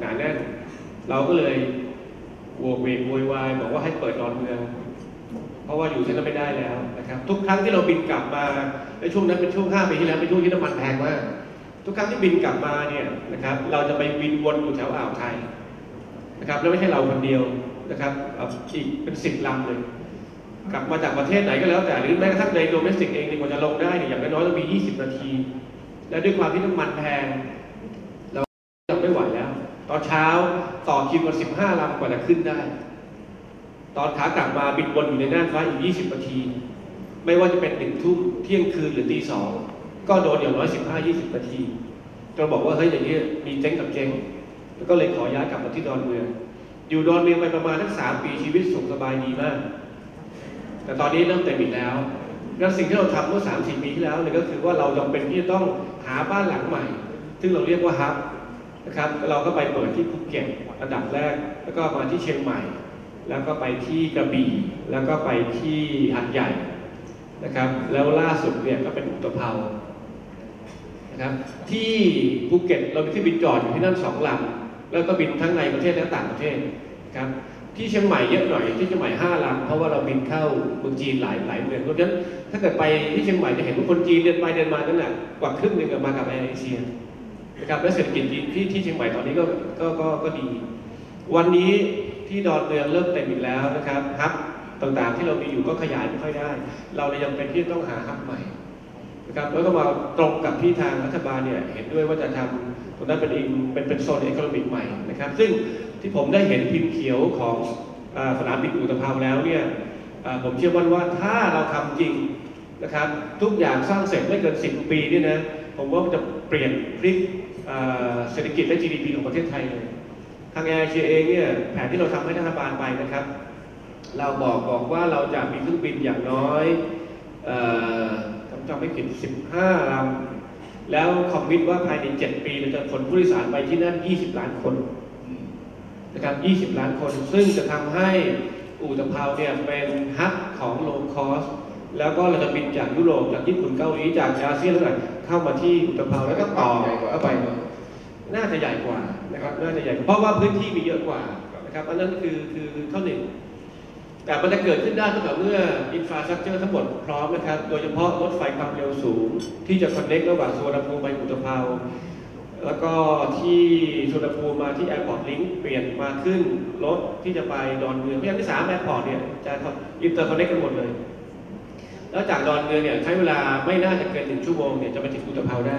หนาแน่นเราก็เลยโวยเวายบอกว่าให้เปิดดอนเมืองเพราะว่าอยู่ที่นั่นไม่ได้แล้วนะครับทุกครั้งที่เราบินกลับมาในช่วงนั้นเป็นช่วง5 ปีที่แล้วเป็นช่วงที่น้ำมันแพงมากทุกครั้งที่บินกลับมาเนี่ยนะครับเราจะไปบินวนอยู่แถวอ่าวไทยนะครับแล้วไม่ใช่เราคนเดียวนะครับอีกเป็น10 ลำเลยกลับมาจากประเทศไหนก็แล้วแต่หรือแม้กระทั่งในโดเมสติกเองกว่าจะลงได้เนี่ยอย่างน้อยๆต้องมี20 นาทีและด้วยความที่น้ำมันแพงเราไม่ไหวแล้วตอนเช้าต่อคิวกัน15 ลำกว่าจะขึ้นได้ตอนขากลับมาบินวนอยู่ในน่านฟ้าอีก20 นาทีไม่ว่าจะเป็น1 ทุ่มเที่ยงคืนหรือตี 2ก็โดนอย่างน้อย15-20 นาทีเราบอกว่าเฮ้ยอย่างนี้มีเจ๊งกับเจ๊งแล้วก็เลยขอย้ายกลับมาที่ดอนเมือง อยู่ดอนเมืองไปประมาณทั้ง3 ปีชีวิตสุขสบายดีมากแต่ตอนนี้เริ่มเต็มอิ่มแล้วแล้วสิ่งที่เราทำเมื่อ30 ปีที่แล้วเนี่ยก็คือว่าเราจำเป็นที่จะต้องหาบ้านหลังใหม่ซึ่งเราเรียกว่าฮับนะครับเราก็ไปเปิดที่ภูเก็ตระดับแรกแล้วก็มาที่เชียงใหม่แล้วก็ไปที่กระบี่แล้วก็ไปที่หาดใหญ่นะครับแล้วล่าสุดเนี่ยก็เป็นอุตภาวนะครับที่ภูเก็ตเรามีที่บินจอดอยู่ที่นั่น2 ลำแล้วก็บินทั้งในประเทศและต่างประเทศครับที่เชียงใหม่เยอะหน่อยที่เชียงใหม่5 ลำเพราะว่าเราบินเข้าเมืองจีนหลายเมืองเพราะฉะนั้นถ้าเกิดไปที่เชียงใหม่จะเห็นว่าคนจีนเดินไปเดินมานั่นแหละกว่าครึ่งหนึ่งมากับแอร์เอเชียนะครับและเศรษฐกิจที่เชียงใหม่ตอนนี้ก็ดีวันนี้ที่ดอนเมืองเริ่มเต็มอีกแล้วนะครับฮับต่างๆที่เรามีอยู่ก็ขยายไม่ค่อยได้เราเลยยังเป็นที่ต้องหาฮับใหม่นะครับแล้วก็มาตรงกับที่ทางรัฐบาลเนี่ยเห็นด้วยว่าจะทำตรงนั้นเป็นโซนอีโคโนมิกใหม่นะครับซึ่งที่ผมได้เห็นพิมพ์เขียวของสนามบินอุตภาวแล้วเนี่ยผมเชื่อมั่นว่าถ้าเราทำจริงนะครับทุกอย่างสร้างเสร็จไม่เกิน10 ปีนี่นะผมว่าจะเปลี่ยนพลิกเศรษฐกิจและ GDP ของประเทศไทยเลยทางแอร์เอเชียเองเนี่ยแผนที่เราทำให้รัฐบาลไปนะครับเราบอกว่าเราจะมีเครื่องบินอย่างน้อยจำไม่ผิด15 ลำแล้วคอมมิตว่าภายใน7 ปีเราจะขนผู้โดยสารไปที่นั่น20 ล้านคนนะครับ20 ล้านคนซึ่งจะทำให้อุตภาวเนี่ยเป็นฮับของโลว์คอสต์แล้วก็เราจะบินจากยุโรปจากญี่ปุ่นเกาหลีจากอาเซียนอะไรเข้ามาที่อุตภาวแล้วก็ต่อไปน่าจะใหญ่กว่านะครับน่าจะใหญ่เพราะว่าพื้นที่มีเยอะกว่านะครับอันนั้นคือข้อหนึ่งแต่มันจะเกิดขึ้นได้ก็ต่อเมื่ออินฟราสตรัคเจอร์ทั้งหมดพร้อมนะครับโดยเฉพาะรถไฟความเร็วสูงที่จะคอนเนคระหว่างสุวรรณภูมิไปอุตภาวแล้วก็ที่สุวรรณภูมิมาที่แอร์พอร์ตลิงก์เปลี่ยนมาขึ้นรถที่จะไปดอนเมืองอย่างที่3แอร์พอร์ตเนี่ยจะอินเตอร์คอนเนคกันหมดเลยแล้วจากดอนเมืองเนี่ยใช้เวลาไม่น่าจะเกิน1 ชั่วโมงเนี่ยจะไปถึงอุตภาวได้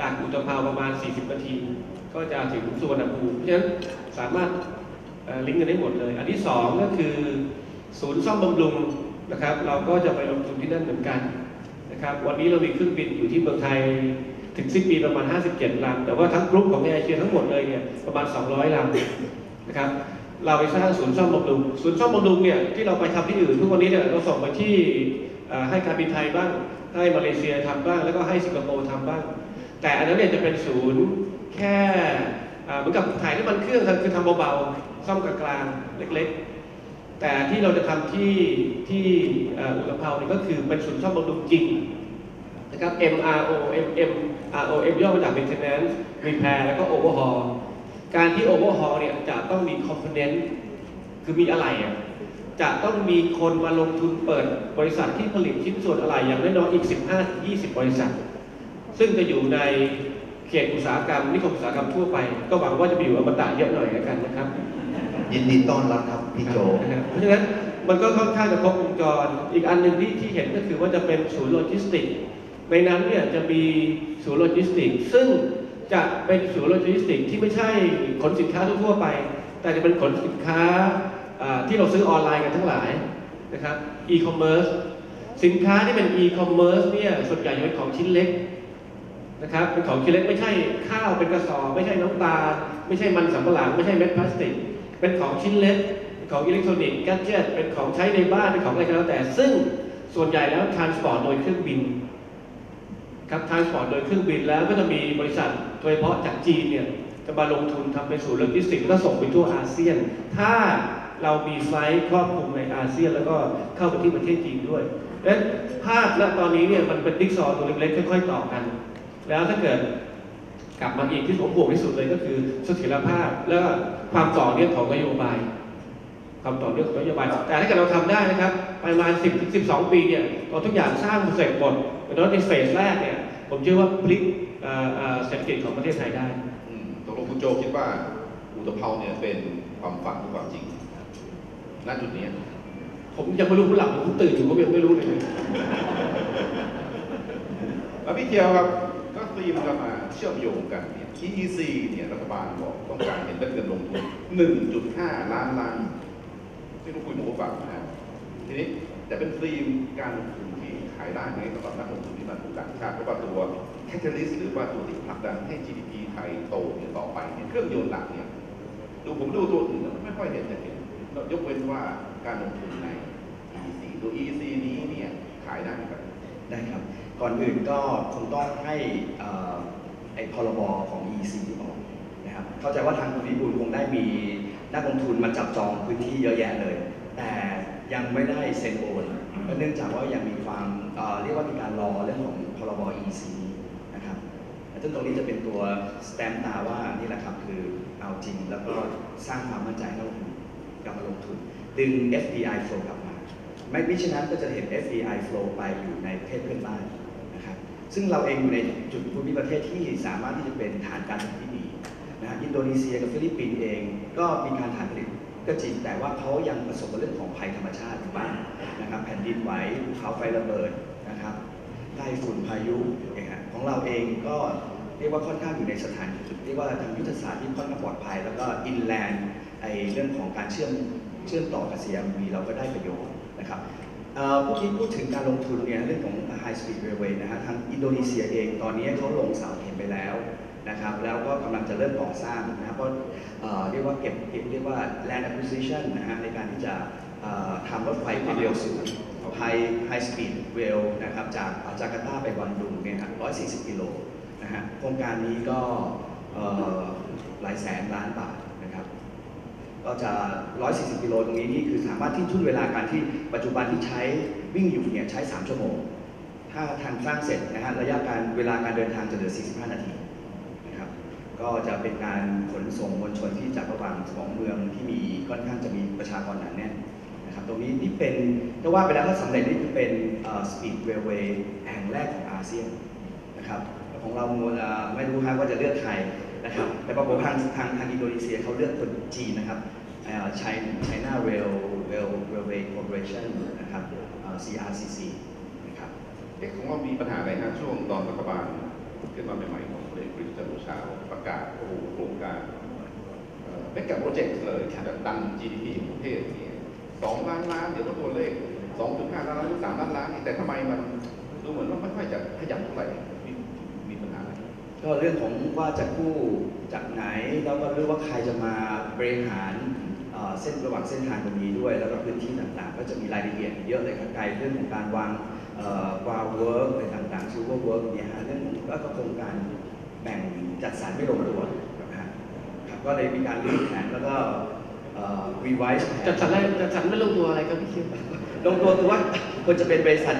จากอุตภาวประมาณ40 นาทีก็จะถึงสุวรรณภูมิเพราะฉะนั้นสามารถลิงก์กันได้หมดเลยอันที่2ก็คือศูนย์ซ่อมบำรุงนะครับเราก็จะไปลงทุนที่นั่นเหมือนกันนะครับวันนี้เรามีเครื่องบินอยู่ที่เมืองไทยถึง10 ปีประมาณ57 ลำแต่ว่าทั้งกรุ๊ปของแอร์เอเชียทั้งหมดเลยเนี่ยประมาณ200 ลำนะครับเราไปสร้างศูนย์ซ่อมบำรุงศูนย์ซ่อมบำรุงเนี่ยที่เราไปทำที่อื่นทุกวันนี้เนี่ยเราส่งไปที่ให้การบินไทยบ้างให้มาเลเซียทำบ้างแล้วก็ให้สิงคโปร์ทำบ้างแต่อันนั้นเนี่ยจะเป็นศูนย์แค่เหมือนกับถ่ายน้ำมันเครื่องคือทำเบาๆซ่อมกลางๆเล็กๆแต่ที่เราจะทำที่อุตภาวเนี่ยก็คือเป็นศูนย์ซ่อมบำรุงจริงนะครับ MRO ย่อมาจาก Maintenance Repair แล้วก็ Overhaul การที่ Overhaul เนี่ยจะต้องมี Component คือมีอะไรอ่ะจะต้องมีคนมาลงทุนเปิดบริษัทที่ผลิตชิ้นส่วนอะไรอย่างน้อยๆอีก 15-20 บริษัทซึ่งจะอยู่ในเขตอุตสาหกรรมนิคมอุตสาหกรรมทั่วไปก็หวังว่าจะมีอยู่อมตะเยอะหน่อยแล้วกันนะครับยินดีต้อนรับครับพี่โจเพราะฉะนั้นมันก็ค่อนข้างจะครบวงจรอีกอันหนึ่งที่เห็นก็คือว่าจะเป็นศูนย์โลจิสติกในนั้นเนี่ยจะมีศูนย์โลจิสติกซึ่งจะเป็นศูนย์โลจิสติกที่ไม่ใช่ขนสินค้าทั่วไปแต่จะเป็นขนสินค้าที่เราซื้อออนไลน์กันทั้งหลายนะครับอีคอมเมิร์ซสินค้าที่เป็นอีคอมเมิร์ซเนี่ยส่วนใหญ่จะเป็นของชิ้นเล็กนะครับเป็นของชิ้นเล็กไม่ใช่ข้าวเป็นกระสอบไม่ใช่น้ำตาลไม่ใช่มันสำปะหลังไม่ใช่เม็ดพลาสติกเป็นของชิ้นเล็กของอิเล็กทรอนิกส์แกดเจ็ตเป็นของใช้ในบ้านเป็นของอะไรก็แล้วแต่ซึ่งส่วนใหญ่แล้วทรานสปอร์ตโดยเครื่องบินครับทรานสปอร์ตโดยเครื่องบินแล้วก็จะมีบริษัทโดยเฉพาะจากจีนเนี่ยจะมาลงทุนทำเป็นศูนย์โลจิสติกส์แล้วส่งไปทั่วอาเซียนถ้าเรามีไฟล์ครอบคลุมในอาเซียนแล้วก็เข้าไปที่ประเทศจีนด้วยดังนั้นภาพณตอนนี้เนี่ยมันเป็นติ๊กซอว์ตัวเล็กๆค่อยๆต่อกันแล้วถ้าเกิดกลับมาอีกที่ผมห่วงที่สุดเลยก็คือเสถียรภาพและความต่อเนื่องของนโยบายความต่อเนื่องของนโยบายแต่ถ้าเกิดเราทำได้นะครับประมาณ 10-12 ปีเนี่ยเราทุกอย่างสร้างเสร็จหมดเป็นในเฟสแรกเนี่ยผมเชื่อว่าพลิกเศรษฐกิจของประเทศไทยได้ตกลงคุณโจคิดว่าอุตภาวเนี่ยเป็นความฝันหรือความจริงณจุดนี้ผมยังไม่รู้ผู้หลับหรือผู้ตื่นอยู่ก็ยังไม่รู้เลยแล้วพี่เทียวครับก็ตีมกันมาเชื่อมโยงกันเนี่ย EEC เนี่ยรัฐบาลบอกต้องการเห็นเงินลงทุน 1.5 ล้านล้านที่เราคุยหมูฝากนะทีนี้แต่เป็นธีมการลงทุนที่ขายได้ไหมสำหรับนักลงทุนที่มาลงทุนต่างชาติเพราะว่าตัว Catalyst หรือว่าตัวที่ผลักดันให้ GDP ไทยโตเนี่ยต่อไปเนี่ยเครื่องยนต์หลักเนี่ย ดูผมดูตัวอื่นไม่ค่อยเห็นจะเห็นยกเว้นว่าการลงทุนใน EC ตัว EC นี้เนี่ยขายได้ไหมครับได้ครับก่อนอื่นก็คงต้องให้ไอ้พรบของ EC ออกนะครับเข้าใจว่าทางคุณวิบูลคงได้มีนักลงทุนมาจับจองพื้นที่เยอะแยะเลยแต่ยังไม่ได้เซ็นโอนเนื่องจากว่ายังมีความเรียกว่ามีการรอเรื่องของพรบ EC นะครับซึ่งตรงนี้จะเป็นตัวสแตมป์ตาว่านี่แหละครับคือเอาจริงแล้วก็สร้างความมั่นใจให้กับการลงทุนดึง FDI flow กลับมาไม่เช่นนั้นก็จะเห็น FDI flow ไปอยู่ในประเทศเพื่อนบ้านนะครับซึ่งเราเองอยู่ในจุดภูมิประเทศที่สามารถที่จะเป็นฐานการผลิตที่ดีนะอินโดนีเซียกับฟิลิปปินส์เองก็มีการฐานผลิตก็จริงแต่ว่าเขายังประสบกับเรื่องของภัยธรรมชาติอยู่บ้างนะครับแผ่นดินไหวภูเขาไฟระเบิดนะครับไต้ฝุ่นพายุของเราเองก็เรียกว่าค่อนข้างอยู่ในสถานที่เรียกว่าทางยุทธศาสตร์ที่ค่อนข้างปลอดภัยแล้วก็อินแลนด์ไอเรื่องของการเชื่อมต่อกับ CMB เราก็ได้ประโยชน์นะครับเมื่อกี้พูดถึงการลงทุนเนี่ยเรื่องของ High Speed Railway นะฮะทางอินโดนีเซียเองตอนนี้เขาลงเสาเข็มไปแล้วนะครับแล้วก็กำลังจะเริ่มก่อสร้างนะครับก็เรียกว่าเก็บเรียกว่า land acquisition นะฮะในการที่จะทำรถไฟความเร็วสูงHigh Speed Rail นะครับจากจาการ์ตาไปวันดุงเนี่ยครับ140 กิโลนะฮะโครงการนี้ก็หลายแสนล้านบาทนะครับก็จะ140 กิโลตรงนี้นี่คือสามารถที่ทุ่นเวลาการที่ปัจจุบันที่ใช้วิ่งอยู่เนี่ยใช้3ชั่วโมงถ้าทางสร้างเสร็จนะฮะระยะการเวลาการเดินทางจะเหลือ45 นาทีนะครับก็จะเป็นการขนส่งมวลชนที่จากระหว่าง2เมืองที่มีค่อนข้างจะมีประชากรหนาแน่นตรงนี้นี่เป็นถ้าว่าไปแล้วถ้าสำเร็จนี่คือเป็น Speed Railway แห่งแรกของอาเซียนนะครับของเราไม่รู้ครับว่าจะเลือกใครนะครับแต่ปรากฏว่าทางอินโดนีเซียเขาเลือกคนจีนนะครับ China Railway Corporation นะครับ CRCC นะครับของเรามีปัญหาอะไรนะช่วงตอนรัฐบาลเกิดมาใหม่ๆของพลเอกประยุทธ์จันทร์โอชาประกาศโครงการเป็นกับโปรเจกต์เลยจะดัน GDP ของประเทศ2 ล้านล้านเดี๋ยวก็ตัวเลข 2.5 ล้านล้านหรือ 3 ล้านล้านแต่ทำไมมันดูเหมือนว่าไม่ค่อยจะขยับเท่าไหร่มีปัญหาอะไรก็เรื่องของว่าจะกู้จากไหนแล้วก็เรื่องว่าใครจะมาบริหารเส้นระหว่างเส้นทางตรงนี้ด้วยแล้วก็พื้นที่ต่างๆก็จะมีรายละเอียดเยอะเลยครับไกลเรื่องของการวางเวิร์กอะไรต่างๆซูเปอร์เวิร์กเนี่ยฮะเรื่องแล้วก็โครงการแบ่งจัดสรรไม่ลงตัวครับก็เลยมีการรีแพลนแล้วก็revise จัดสรรไม่ลงตัวอะไรก็พี่คิดลงตัวคือว่าควรจะเป็นบริษัท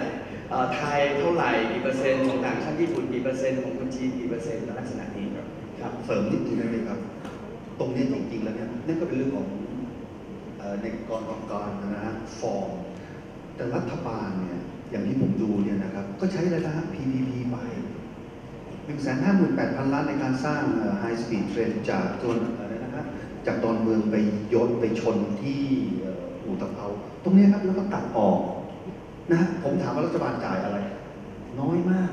ไทยเท่าไหร่กี่เปอร์เซ็นต์ของต่างชาติญี่ปุ่นกี่เปอร์เซ็นต์ของคนจีนกี่เปอร์เซ็นต์ลักษณะนี้ครับเสริมนิดนึงได้ไหมครับตรงนี้จริงๆแล้วเนี่ยนั่นก็เป็นเรื่องของในกองนะฮะฟอร์มแต่รัฐบาลเนี่ยอย่างที่ผมดูเนี่ยนะครับก็ใช้ระดับ PPP ไป 158,000 ล้านในการสร้าง High Speed Train จากจากตอนเมืองไปยศไปชนที่อู่ตะเภาตรงนี้ครับแล้วก็ตัดออกนะผมถามว่ารัฐบาลจ่ายอะไรน้อยมาก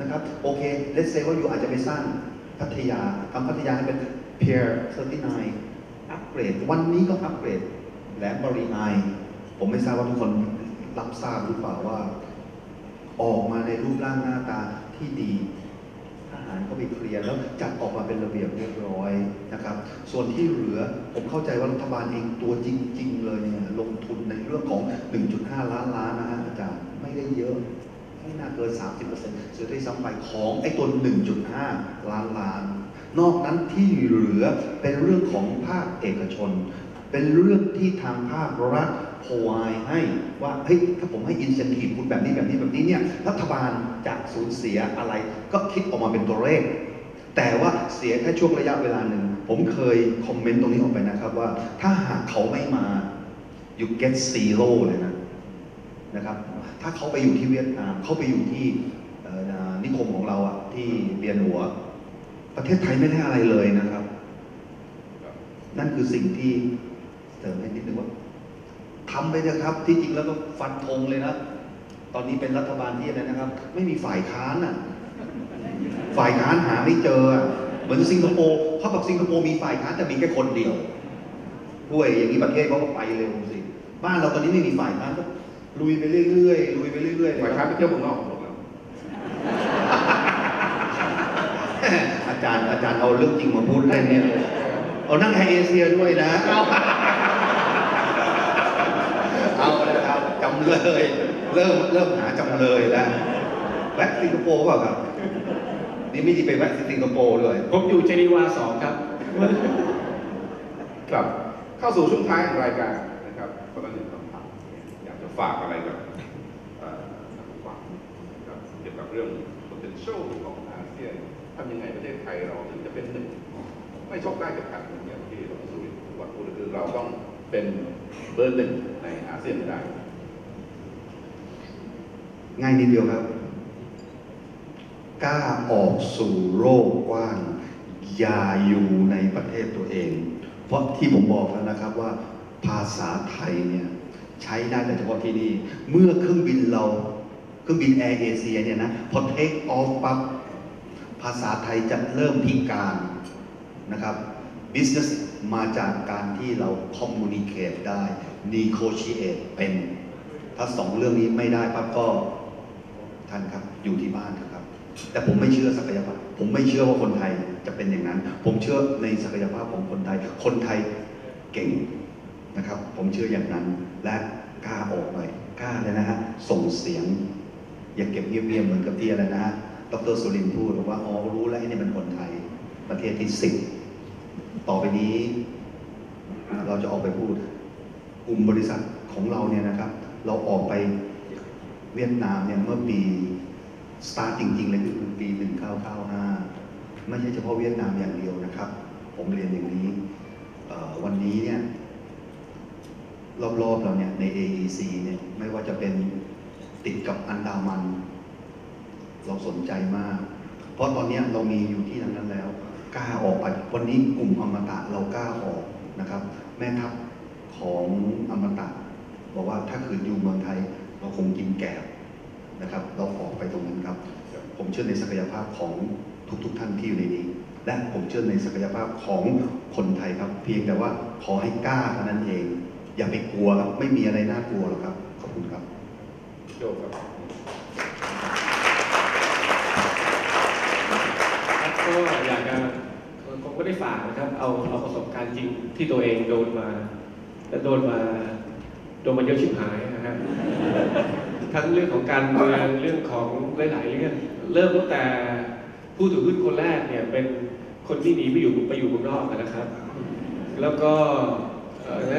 นะครับโอเคเลสเซว่าอยู่อาจจะไปสร้างพัทยาทำพัทยาให้เป็นเพียร์39อัปเกรดวันนี้ก็อัปเกรดแหลมบริไนผมไม่ทราบว่าทุกคนรับทราบหรือเปล่าว่าออกมาในรูปร่างหน้าตาที่ดีทหารก็ไปเคลียร์แล้วจัดออกมาเป็นระเบียบเรียบร้อยนะครับส่วนที่เหลือผมเข้าใจว่ารัฐบาลเองตัวจริงๆเลยเนี่ยลงทุนในเรื่องของ 1.5 ล้านล้านนะฮะอาจารย์ไม่ได้เยอะไม่น่าเกิน 30% เสียด้วยซ้ำไปของไอ้ตัว 1.5 ล้านล้านนอกนั้นที่เหลือเป็นเรื่องของภาคเอกชนเป็นเรื่องที่ทางภาครัฐพวายให้ว่าเฮ้ยถ้าผมให้อินเซนทีฟคุณแบบนี้เนี่ยรัฐบาลจะสูญเสียอะไรก็คิดออกมาเป็นตัวเลขแต่ว่าเสียแค่ช่วงระยะเวลาหนึ่งผมเคยคอมเมนต์ตรงนี้ออกไปนะครับว่าถ้าหากเขาไม่มา you get zero เลยนะครับถ้าเขาไปอยู่ที่เวียดนามเขาไปอยู่ที่นิคมของเราอะที่เบียนหัวประเทศไทยไม่ได้อะไรเลยนะครับนั่นคือสิ่งที่เสริมให้นิดนึงว่าทำไปเถอะครับที่จริงแล้วก็ฟันธงเลยนะตอนนี้เป็นรัฐบาลที่อะไรนะครับไม่มีฝ่ายค้านอ่ะฝ่ายค้านหาไม่เจอเหมือนสิงคโปร์เพราะแบบสิงคโปร์มีฝ่ายค้านแต่มีแค่คนเดียวด้วยอย่างนี้ประเทศเขาก็ไปเร็วสิบ้านเราตอนนี้ไม่มีฝ่ายค้านก็ลุยไปเรื่อยๆลุยไปเรื่อยๆฝ่ายค้านไปเที่ยวเมืองนอกอาจารย์เอาเรื่องจริงมาพูดเล่นเนี่ย เอานั่งไฮเอเชียด้วยนะเอาแล้วครับจำเลยเริ่มหาจำเลยแล้วแวะสิงคโปร์เปล่าครับนี่ไม่ได้ไปแวะสิงคโปร์ด้วยผมอยู่เจนีวา2ครับครับเข้าสู่ช่วงท้ายของรายการนะครับคนละหนึ่งคำถามอยากจะฝากอะไรกับเกี่ยวกับเรื่อง potential ของอาเซียนทำยังไงประเทศไทยเราถึงจะเป็นหนึ่งไม่ชอบได้กับการเมืองอย่างที่เราสุริวัฒน์พูดคือเราต้องเป็นเบอร์หนึ่งในอาเซียนได้ง่ายนิดเดียวครับกล้าออกสู่โลกกว้างอย่าอยู่ในประเทศตัวเองเพราะที่ผมบอกแล้วนะครับว่าภาษาไทยเนี่ยใช้ได้แต่เฉพาะที่นี่เมื่อเครื่องบินเราเครื่องบินแอร์เอเชียเนี่ยนะพอเทคออฟปั๊บภาษาไทยจะเริ่มพิการนะครับ business มาจากการที่เรา communicate ได้ negotiate เป็นถ้าสองเรื่องนี้ไม่ได้ปั๊บก็ท่านครับอยู่ที่บ้านครับแต่ผมไม่เชื่อศักยภาพผมไม่เชื่อว่าคนไทยจะเป็นอย่างนั้นผมเชื่อในศักยภาพของคนไทยคนไทยเก่งนะครับผมเชื่ออย่างนั้นและกล้าออกไปกล้าเลยนะฮะส่งเสียงอย่าเก็บเงียบๆเหมือนกับที่อะไรนะฮะดร.สุรินทร์พูดว่าอ๋อรู้แล้วนี่มันคนไทยประเทศที่10ต่อไปนี้เราจะออกไปพูดกลุ่มบริษัทของเราเนี่ยนะครับเราออกไปเวียดนามเนี่ยเมื่อปีสตาร์ทจริงๆเลยคือปี1995ไม่ใช่เฉพาะเวียดนามอย่างเดียวนะครับผมเรียนอย่างนี้วันนี้เนี่ยรอบๆเราเนี่ยใน AEC เนี่ยไม่ว่าจะเป็นติดกับอันดามันเราสนใจมากเพราะตอนนี้เรามีอยู่ที่นั้นแล้วกล้าออกไปวันนี้กลุ่มอมตะเรากล้าออกนะครับแม่ทัพของอมตะบอกว่าถ้าคืนอยู่เมืองไทยเราคงกินแกะนะครับเราออกไปตรงนั้นครับผมเชื่อในศักยภาพของทุกท่านที่อยู่ในนี้และผมเชื่อในศักยภาพของคนไทยครับเพียงแต่ว่าขอให้กล้าเท่านั้นเองอย่าไปกลัวครับไม่มีอะไรน่ากลัวหรอกครับขอบคุณครับโจ้ครับก็อยากจะผมก็ได้ฝากนะครับเอาประสบการณ์จริงที่ตัวเองโดนมาเยอะชิบหายนะฮะทั้งเรื่องของการเมืองเรื่องของหลายๆเรื่องเริ่มตั้งแต่ผู้ถือหุ้นคนแรกเนี่ยเป็นคนที่หนีไปอยู่เมืองนอกนะครับแล้วก็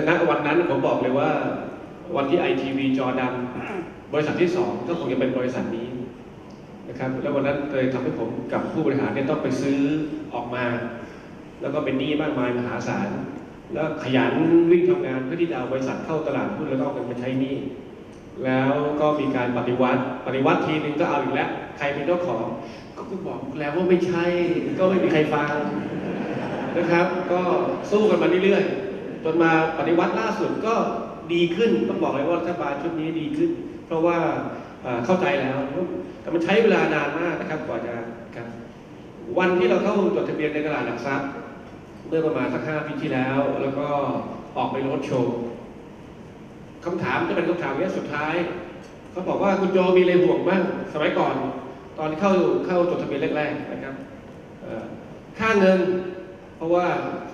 ณวันนั้นผมบอกเลยว่าวันที่ ITV จอดำบริษัทที่2ก็คงจะเป็นบริษัทนี้นะครับแล้ววันนั้นเลยทำให้ผมกับผู้บริหารเนี่ยต้องไปซื้อออกมาแล้วก็เป็นหนี้มากมายมหาศาลแล้วขยันวิ่งทำงานเพื่อที่จะเอาบริษัทเข้าตลาดหุ้นแล้วก็เอาเงินมาใช้หนี้แล้วก็มีการปฏิวัติทีนึงก็เอาอีกแล้วใครเป็นเจ้าของก็บอกแล้วว่าไม่ใช่ก็ไม่มีใครฟังนะครับก็สู้กันมาเรื่อยๆจนมาปฏิวัติล่าสุดก็ดีขึ้นต้องบอกเลยว่ารัฐบาลชุดนี้ดีขึ้นเพราะว่าเข้าใจแล้วแต่มันใช้เวลานานมากนะครับกว่าจะวันที่เราเข้าจดทะเบียนในตลาดหลักทรัพย์เมื่อประมาณสัก5ปีที่แล้วแล้วก็ออกไปโรดโชว์คำถามจะเป็นคำถามเนี้ยสุดท้ายเขาบอกว่าคุณโจมีอะไรห่วงบ้างสมัยก่อนตอนเข้าจดทะเบียนแรกๆนะครับค่าเงินเพราะว่า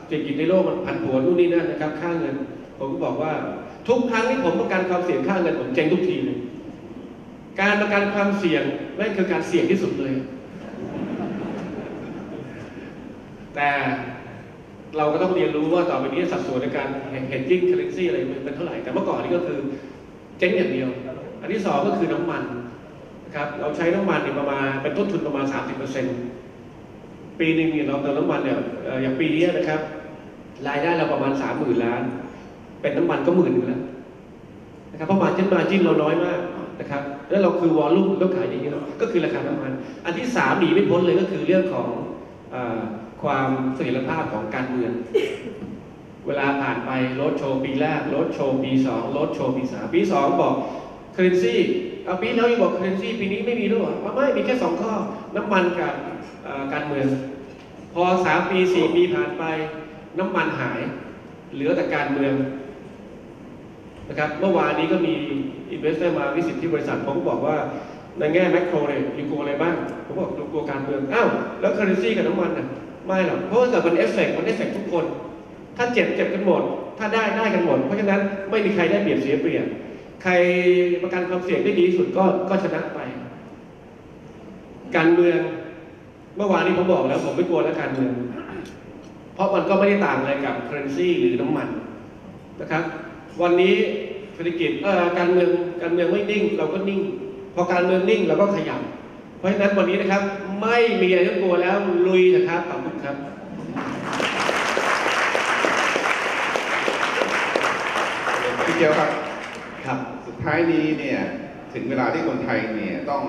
เศรษฐกิจในโลกมันผันผวนนู่นนี่นั่นนะครับค่าเงินผมก็บอกว่าทุกครั้งที่ผมประกันความเสี่ยงค่าเงินผมเจ๊งทุกทีเลยการประกันความเสี่ยงนั่นคือการเสี่ยงที่สุดเลยแต่เราก็ต้องเรียนรู้ว่าต่อไปนี้สัดส่วนในการเฮดจิ้ง currency อะไรเป็นเท่าไหร่แต่เมื่อก่อนนี่ก็คือเจ๊งอย่างเดียวอันที่2ก็คือน้ำมันนะครับเราใช้น้ำมันเนี่ยประมาณเป็นต้นทุนประมาณ 30% ปีนึงเนี่ยเราเติมน้ำมันเนี่ยอย่างปีนี้นะครับรายได้เราประมาณ 30,000 ล้านเป็นน้ำมันก็ 10,000 นึงแล้วนะครับเพราะมาร์จิ้นเราน้อยมากนะครับแล้วเราคือวอลลุ่มเราขายอย่างนี้ก็คือราคาน้ำมันอันที่3หนีไม่พ้นเลยก็คือเรื่องของความเสถียรภาพของการเมืองเวลาผ่านไปโรดโชว์ปีแรกโรดโชว์ปี2โรดโชว์ปี3ปี2บอก currency เอาปีแล้วยังบอก currency ปีนี้ไม่มีด้วยไม่มีแค่2ข้อน้ำมันกับการเมืองพอ3ปี4ปีผ่านไปน้ำมันหายเหลือแต่การเมืองนะครับเมื่อวานนี้ก็มีอินเวสเตอร์มาวิสิตที่บริษัทผมบอกว่าในแง่แมคโครเนี่ยอยู่กลัวอะไรบ้างผมบอกกลัวการเมืองอ้าวแล้ว currency กับน้ำมันน่ะไม่หรอกเพราะว่าแต่มันเอฟเฟกต์ทุกคน ถ้าเจ็บเจ็บกันหมดถ้าได้ได้กันหมดเพราะฉะนั้นไม่มีใครได้เปรียบเสียเปรียบใครประกันความเสี่ยงได้ดีสุดก็ชนะไปการเมืองเมื่อวานนี้ผมบอกแล้วผมไม่กลัวแล้วการเมืองเพราะมันก็ไม่ได้ต่างอะไรกับเคอร์เรนซีหรือน้ำมันนะครับวันนี้เศรษฐกิจการเมืองไม่นิ่งเราก็นิ่งพอการเมืองนิ่งเราก็ขยับเพราะฉะนั้นวันนี้นะครับไม่มีอะไรต้องกลัวแล้วลุยนะครับขอบคุณครับพี่เจียวครับครับสุดท้ายนี้เนี่ยถึงเวลาที่คนไทยเนี่ยต้อง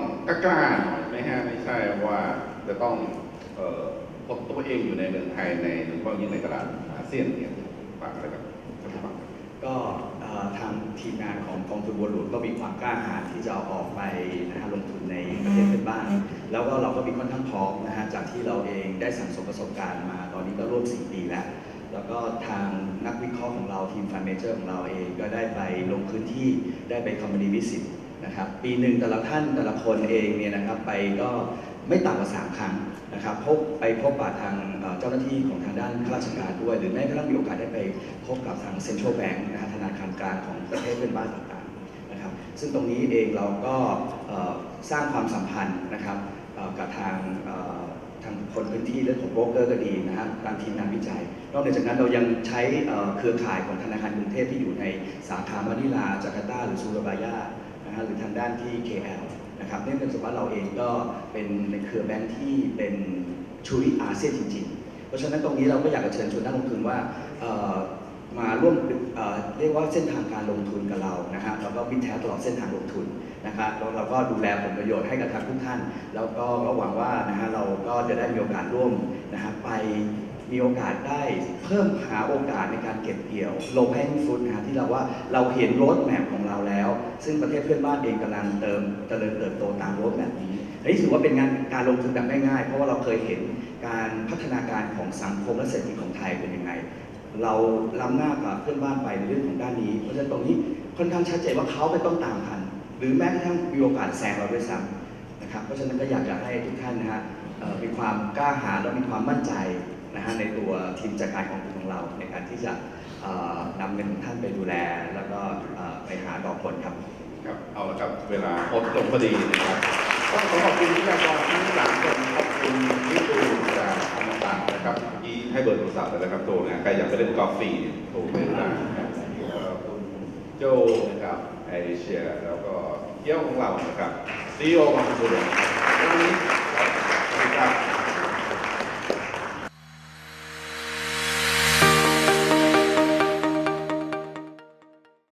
กล้าหน่อยไม่ฮะไม่ใช่ว่าจะต้องพบตัวเองอยู่ในเมืองไทยในโดยเฉพาะยิ่งในตลาดอาเซียนเนี่ยฝากอะไรครับก็ทางทีมงานของกองทุนบัวหลวงก็มีความกล้าหาญที่จะออกไปนะฮะลงทุนในประเทศเพื่อนบ้านแล้วก็เราก็มีค่อนข้างพร้อมนะฮะจากที่เราเองได้สั่งสมประสบการณ์มาตอนนี้ก็ร่วม4 ปีแล้วแล้วก็ทางนักวิเคราะห์ของเราทีมฟันเมเจอร์ของเราเองก็ได้ไปลงพื้นที่ได้ไปคอมมิวนิตี้วิสิตนะครับปีหนึ่งแต่ละท่านแต่ละคนเองเนี่ยนะครับไปก็ไม่ต่ำกว่า3 ครั้งนะครับพบปะทางเจ้าหน้าที่ของทางด้านข้าราชการด้วยหรือแม้กระทั่งมีโอกาสได้ไปพบกับทางเซ็นทรัลแบงก์นะฮะธนาคารกลางของประเทศเพื่อนบ้านต่างๆนะครับซึ่งตรงนี้เองเราก็สร้างความสัมพันธ์นะครับกับทางคนพื้นที่เรื่องของโบรกเกอร์ก็ดีนะฮะทางทีมงานวิจัยนอกจากนั้นเรายังใช้เครือข่ายของธนาคารกรุงเทพที่อยู่ในสาขามะนิลาจาการ์ตาหรือซูราบายานะฮะหรือทางด้านที่ KLนะครับเนื่องจากว่าเราเองก็เป็นในเครือแบงค์ที่เป็นชูริอาเซียนจริงๆเพราะฉะนั้นตรงนี้เราก็อยากจะเชิญชวนนักลงทุนว่ามาร่วมเรียกว่าเส้นทางการลงทุนกับเรานะฮะเราก็มิตรแท้ตลอดเส้นทางลงทุนนะครับเราก็ดูแลผลประโยชน์ให้กับทุกท่านแล้วก็หวังว่านะฮะเราก็จะได้มีโอกาสร่วมนะฮะไปมีโอกาสได้เพิ่มหาโอกาสในการเก็บเกี่ยวโลแพนฟุตนะที่เราเห็นรถแมพของเราแล้วซึ่งประเทศเพื่อนบ้านเองกำลังเจริญเติบโตตามรถแมพนี้อันนี้ถือว่าเป็นงานการลงทุนแบบง่ายๆเพราะว่าเราเคยเห็นการพัฒนาการของสังคมและเศรษฐกิจของไทยเป็นยังไงเราล้ำหน้ากว่าเพื่อนบ้านไปในเรื่องของด้านนี้เพราะฉะนั้นตรงนี้ค่อนข้างชัดเจนว่าเขาไม่ต้องตามทันหรือแม้กระทั่งมีโอกาสแซงเราด้วยซ้ำนะครับเพราะฉะนั้นก็อยากจะให้ทุกท่านนะฮะมีความกล้าหาญและมีความมั่นใจนะฮะในตัวทีมจัดการของของเราในการที่จะนำเงินของท่านไปดูแลแล้วก็ไปหาดอกผลครับครับเอาละครับเวลาหมดลงพอดีนะครับก็ขอบคุณที่มาบอกทั้ง3 คนขอบคุณที่ดูจากต่างๆนะครับที่ให้เบอร์โทรศัพท์นะครับโทรนะใครอยากไปเล่นกอล์ฟฟรีโทรไปได้นะครับคุณโจนะครับไอเชียแล้วก็เกี้ยวของเรานะครับซีอีโอของคุณวันนี้